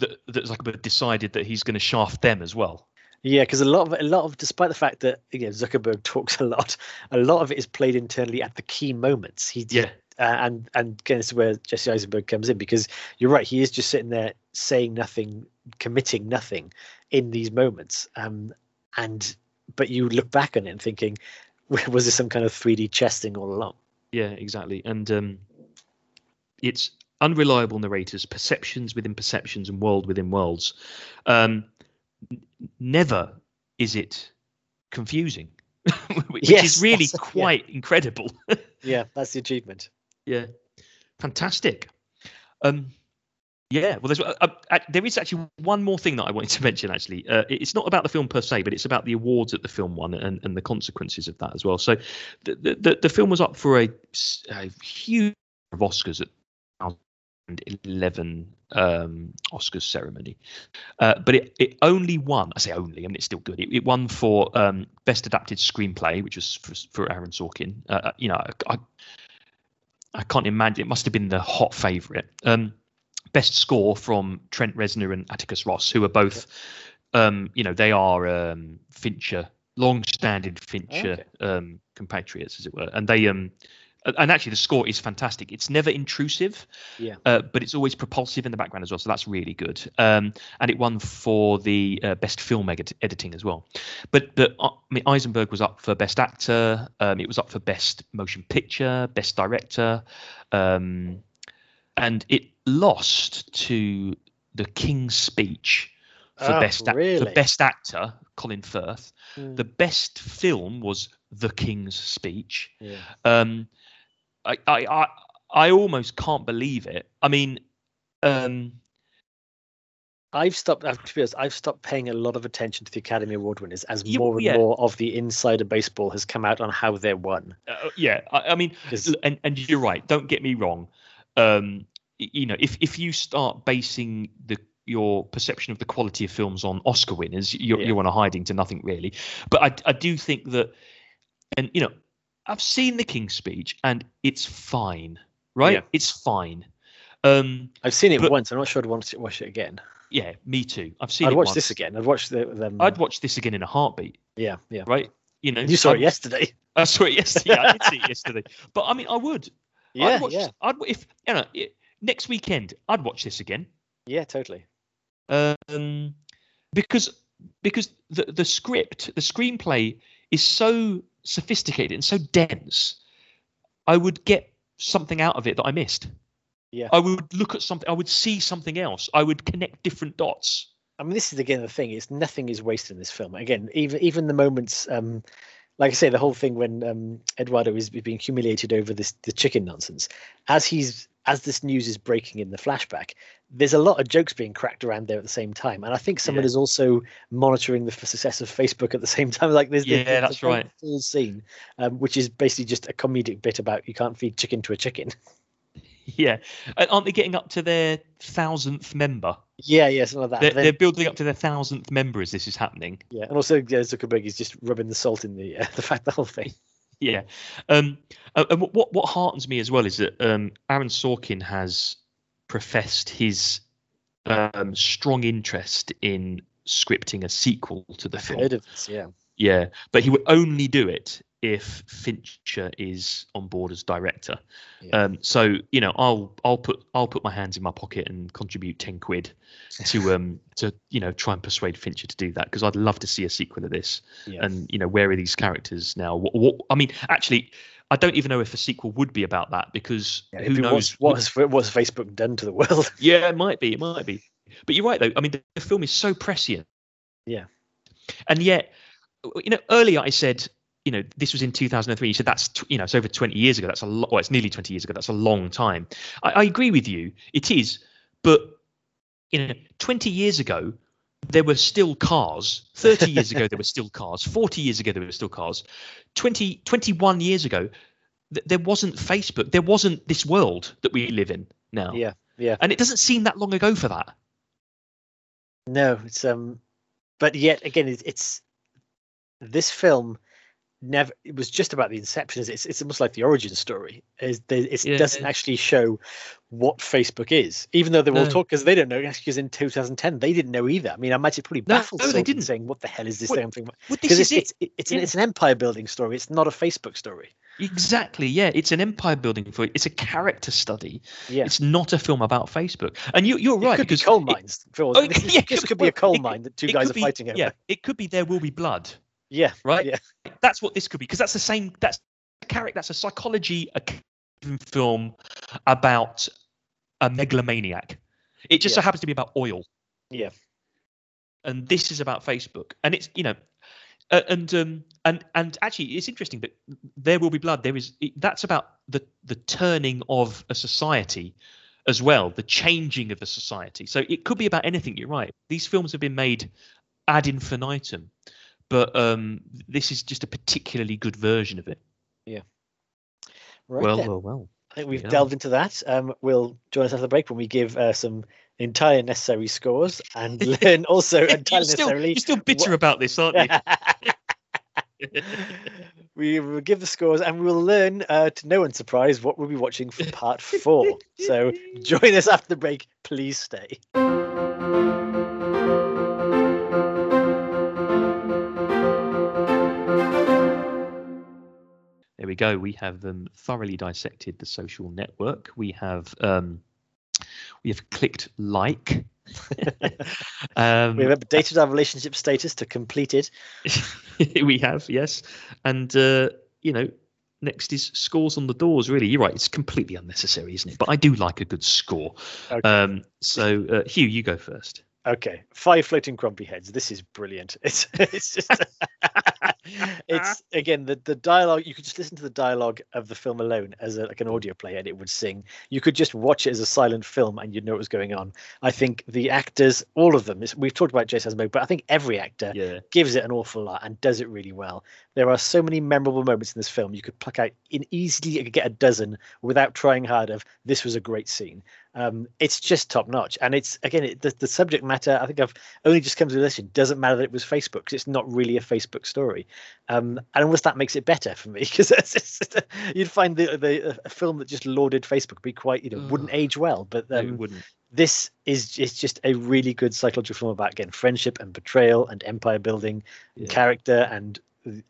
that, that Zuckerberg decided that he's going to shaft them as well? Yeah, because a lot of a lot of, despite the fact that you know, Zuckerberg talks a lot, a lot of it is played internally at the key moments. He yeah, uh, and and again, this is where Jesse Eisenberg comes in because you're right, he is just sitting there saying nothing, committing nothing in these moments, um, and but you look back on it and thinking. Was this some kind of three D chess thing all along? Yeah, exactly. And um, it's unreliable narrators, perceptions within perceptions and world within worlds. Um, never is it confusing, which yes, is really quite yeah. incredible. Yeah, that's the achievement. Yeah, fantastic. Um, yeah, well, there's, uh, uh, there is actually one more thing that I wanted to mention, actually. Uh, it's not about the film per se, but it's about the awards that the film won and, and the consequences of that as well. So the the, the film was up for a, a huge of Oscars at eleven um, Oscars ceremony, uh, but it, it only won. I say only, I mean it's still good. It, it won for um, best adapted screenplay, which was for, for Aaron Sorkin. Uh, you know, I, I I can't imagine. It must have been the hot favourite. Um, best score from Trent Reznor and Atticus Ross, who are both, um, you know, they are um, Fincher, long-standing Fincher okay. um, compatriots, as it were, and they um. And actually, the score is fantastic. It's never intrusive, yeah. uh, but it's always propulsive in the background as well. So that's really good. Um, and it won for the uh, best film edit- editing as well. But but uh, I mean, Eisenberg was up for best actor. Um, it was up for best motion picture, best director, um, and it lost to The King's Speech for oh, best act- really? for best actor, Colin Firth. Mm. The best film was The King's Speech. Yeah. Um, I, I I I almost can't believe it. I mean, um, I've stopped. I have to be honest, I've stopped paying a lot of attention to the Academy Award winners as you, more and yeah. more of the insider baseball has come out on how they won. Uh, yeah, I, I mean, and, and you're right. Don't get me wrong. Um, you know, if if you start basing the your perception of the quality of films on Oscar winners, you're yeah. you're on a hiding to nothing really. But I I do think that, and you know. I've seen The King's Speech and it's fine, right? Yeah. It's fine. Um, I've seen it but, once. I'm not sure I'd want to watch it again. Yeah, me too. I've seen I'd it watch once. this again. I'd watch the, them. I'd watch this again in a heartbeat. Yeah, yeah. Right? You know, you saw I'd, it yesterday. I saw it yesterday. Yeah, I did see it yesterday. But I mean, I would. Yeah, I'd watch, yeah. I'd if you know it, next weekend I'd watch this again. Yeah, totally. Um, because because the the script, the screenplay is so sophisticated and so dense, I would get something out of it that I missed. Yeah, I would look at something. I would see something else. I would connect different dots. I mean, this is again the thing: is nothing is wasted in this film. Again, even even the moments, um, like I say, the whole thing when um, Eduardo is being humiliated over this the chicken nonsense, as he's as this news is breaking in the flashback, there's a lot of jokes being cracked around there at the same time. And I think someone yeah. is also monitoring the success of Facebook at the same time. Like there's, yeah, there's that's the right. full scene, um, which is basically just a comedic bit about you can't feed chicken to a chicken. Yeah. And aren't they getting up to their thousandth member? Yeah, yeah, something like that. They're, then, they're building up to their thousandth member as this is happening. Yeah, and also yeah, Zuckerberg is just rubbing the salt in the, uh, the fact the whole thing. Yeah, um, and what what heartens me as well is that um, Aaron Sorkin has professed his um, strong interest in scripting a sequel to the film. Heard of this, yeah, yeah, but he would only do it if Fincher is on board as director. Yeah. Um, so you know, I'll I'll put I'll put my hands in my pocket and contribute ten quid to um to you know try and persuade Fincher to do that, because I'd love to see a sequel of this. Yeah. And you know, where are these characters now? What, what I mean, actually, I don't even know if a sequel would be about that, because yeah, who knows what has what's Facebook done to the world? Yeah, it might be, it might be. But you're right though. I mean, the, the film is so prescient. Yeah, and yet, you know, earlier I said, you know, this was in two thousand three. You said that's, you know, it's over twenty years ago. That's a lot. Well, it's nearly twenty years ago. That's a long time. I, I agree with you. It is. But, you know, twenty years ago, there were still cars. thirty years ago, there were still cars. forty years ago, there were still cars. twenty, twenty-one years ago, th- there wasn't Facebook. There wasn't this world that we live in now. Yeah. Yeah. And it doesn't seem that long ago for that. No, it's, um, but yet again, it's, it's this film. Never, it was just about the inception. It's it's almost like the origin story. Is it yeah. doesn't actually show what Facebook is, even though they will no. talk, because they don't know. Because in two thousand ten they didn't know either. I mean, I imagine it probably baffled no, no, they didn't. Saying, "What the hell is this what, damn thing?" Because it's, it. it's it's it's, yeah. an, it's an empire building story. It's not a Facebook story. Exactly. Yeah, it's an empire building story. It's a character study. Yeah. It's not a film about Facebook. And you you're right. It could because be coal mines. It, oh, this yeah, this could, could be a coal it, mine that two guys are be, fighting over. Yeah, it could be There Will Be Blood. Yeah. Right. Yeah. That's what this could be, because that's the same. That's a character. That's a psychology a film about a megalomaniac. It just yeah. so happens to be about oil. Yeah. And this is about Facebook, and it's you know, uh, and um, and and actually, it's interesting that There Will Be Blood. There is it, that's about the the turning of a society as well, the changing of a society. So it could be about anything. You're right. These films have been made ad infinitum. But um, this is just a particularly good version of it. Yeah. Right well, then. well, well. I think we've yeah. delved into that. Um, we'll join us after the break when we give uh, some entirely necessary scores and learn also entirely you're still, necessarily. You're still bitter what... about this, aren't you? We will give the scores and we'll learn, uh, to no one's surprise, what we'll be watching for part four. So join us after the break. Please stay. There we go. We have um, thoroughly dissected The Social Network. We have um, we have clicked like. um, we have updated our relationship status to completed. We have, yes. And, uh, you know, next is scores on the doors, really. You're right. It's completely unnecessary, isn't it? But I do like a good score. Okay. Um, so, uh, Hugh, you go first. Okay, five floating crumpy heads. This is brilliant. It's it's just it's again the, the dialogue. You could just listen to the dialogue of the film alone as a, like an audio play, and it would sing. You could just watch it as a silent film, and you'd know what was going on. I think the actors, all of them. We've talked about Jesse Eisenberg, but I think every actor yeah. gives it an awful lot and does it really well. There are so many memorable moments in this film. You could pluck out in easily. You could get a dozen without trying hard. Of this was a great scene. Um, it's just top notch, and it's again it, the, the subject matter. I think I've only just come to the list. It doesn't matter that it was Facebook because it's not really a Facebook story, um, and almost that makes it better for me because you'd find the, the a film that just lauded Facebook be quite you know wouldn't age well, but um, it wouldn't. This is it's just a really good psychological film about again friendship and betrayal and empire building, yeah. character and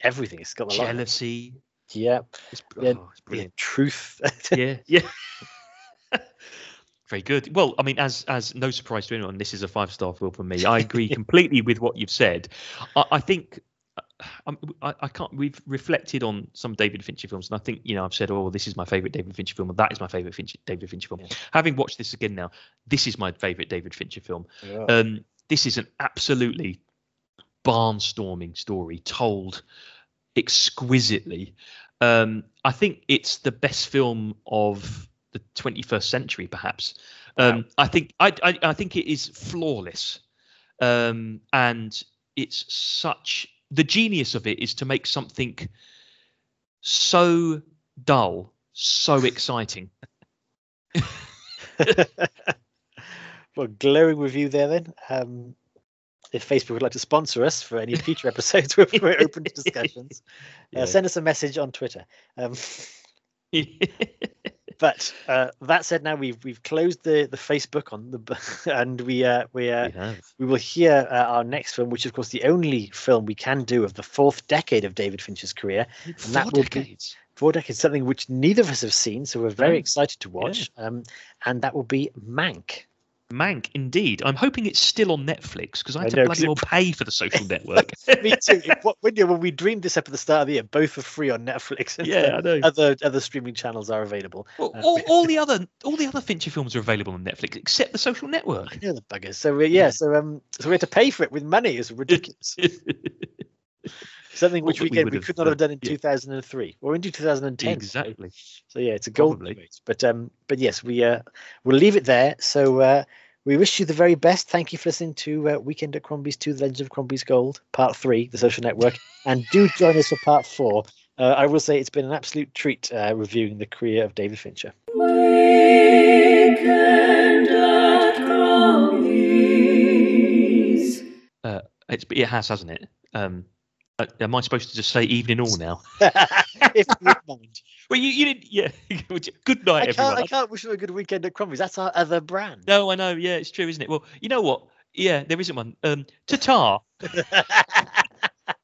everything. It's got a lot jealousy. Yeah, it's, yeah, oh, it's brilliant. Yeah, truth. yeah, yeah. Very good. Well, I mean, as as no surprise to anyone, this is a five-star film for me. I agree completely with what you've said. I, I think I, I can't. We've reflected on some David Fincher films, and I think you know I've said, "Oh, this is my favorite David Fincher film," or "That is my favorite Fincher, David Fincher film." Yeah. Having watched this again now, this is my favorite David Fincher film. Yeah. Um, this is an absolutely barnstorming story told exquisitely. Um, I think it's the best film of the twenty-first century, perhaps. Um, wow. I think I, I I think it is flawless, um, and it's such the genius of it is to make something so dull so exciting. Well, glowing review there then. Um, if Facebook would like to sponsor us for any future episodes, we're open to discussions. Yeah. Uh, send us a message on Twitter. Um, But uh, that said, now we've we've closed the, the Facebook on the and we uh, we uh, we, we will hear uh, our next film, which is, of course, the only film we can do of the fourth decade of David Fincher's career. And four that will decades. Be four decades, something which neither of us have seen, so we're very excited to watch. Yeah. Um, and that will be Mank. Mank, indeed. I'm hoping it's still on Netflix because I, I don't bloody well pay for The Social Network. Me too. What, when, you know, when we dreamed this up at the start of the year, both are free on Netflix. And yeah, I know. Other other streaming channels are available. Well, all, uh, all the other all the other Fincher films are available on Netflix except The Social Network. I know the buggers. So uh, yeah, so um, so we had to pay for it with money. It's ridiculous. Something which we, we, we could not have done in yeah. two thousand three or into two thousand ten. Exactly. So, so yeah, it's a golden age. But um, but yes, we uh, we'll leave it there. So uh, we wish you the very best. Thank you for listening to uh, Weekend at Crombie's two, The Legends of Crombie's Gold, Part Three, The Social Network, and do join us for Part Four. Uh, I will say it's been an absolute treat uh, reviewing the career of David Fincher. Weekend at Crombie's. Uh, it's it has, hasn't it? Um. Uh, am I supposed to just say evening all now? If you mind. Well, you, you didn't. Yeah. Good night, I everyone. I can't wish you a good weekend at Crombie's. That's our other brand. No, I know. Yeah, it's true, isn't it? Well, you know what? Yeah, there isn't one. Um, ta-ta.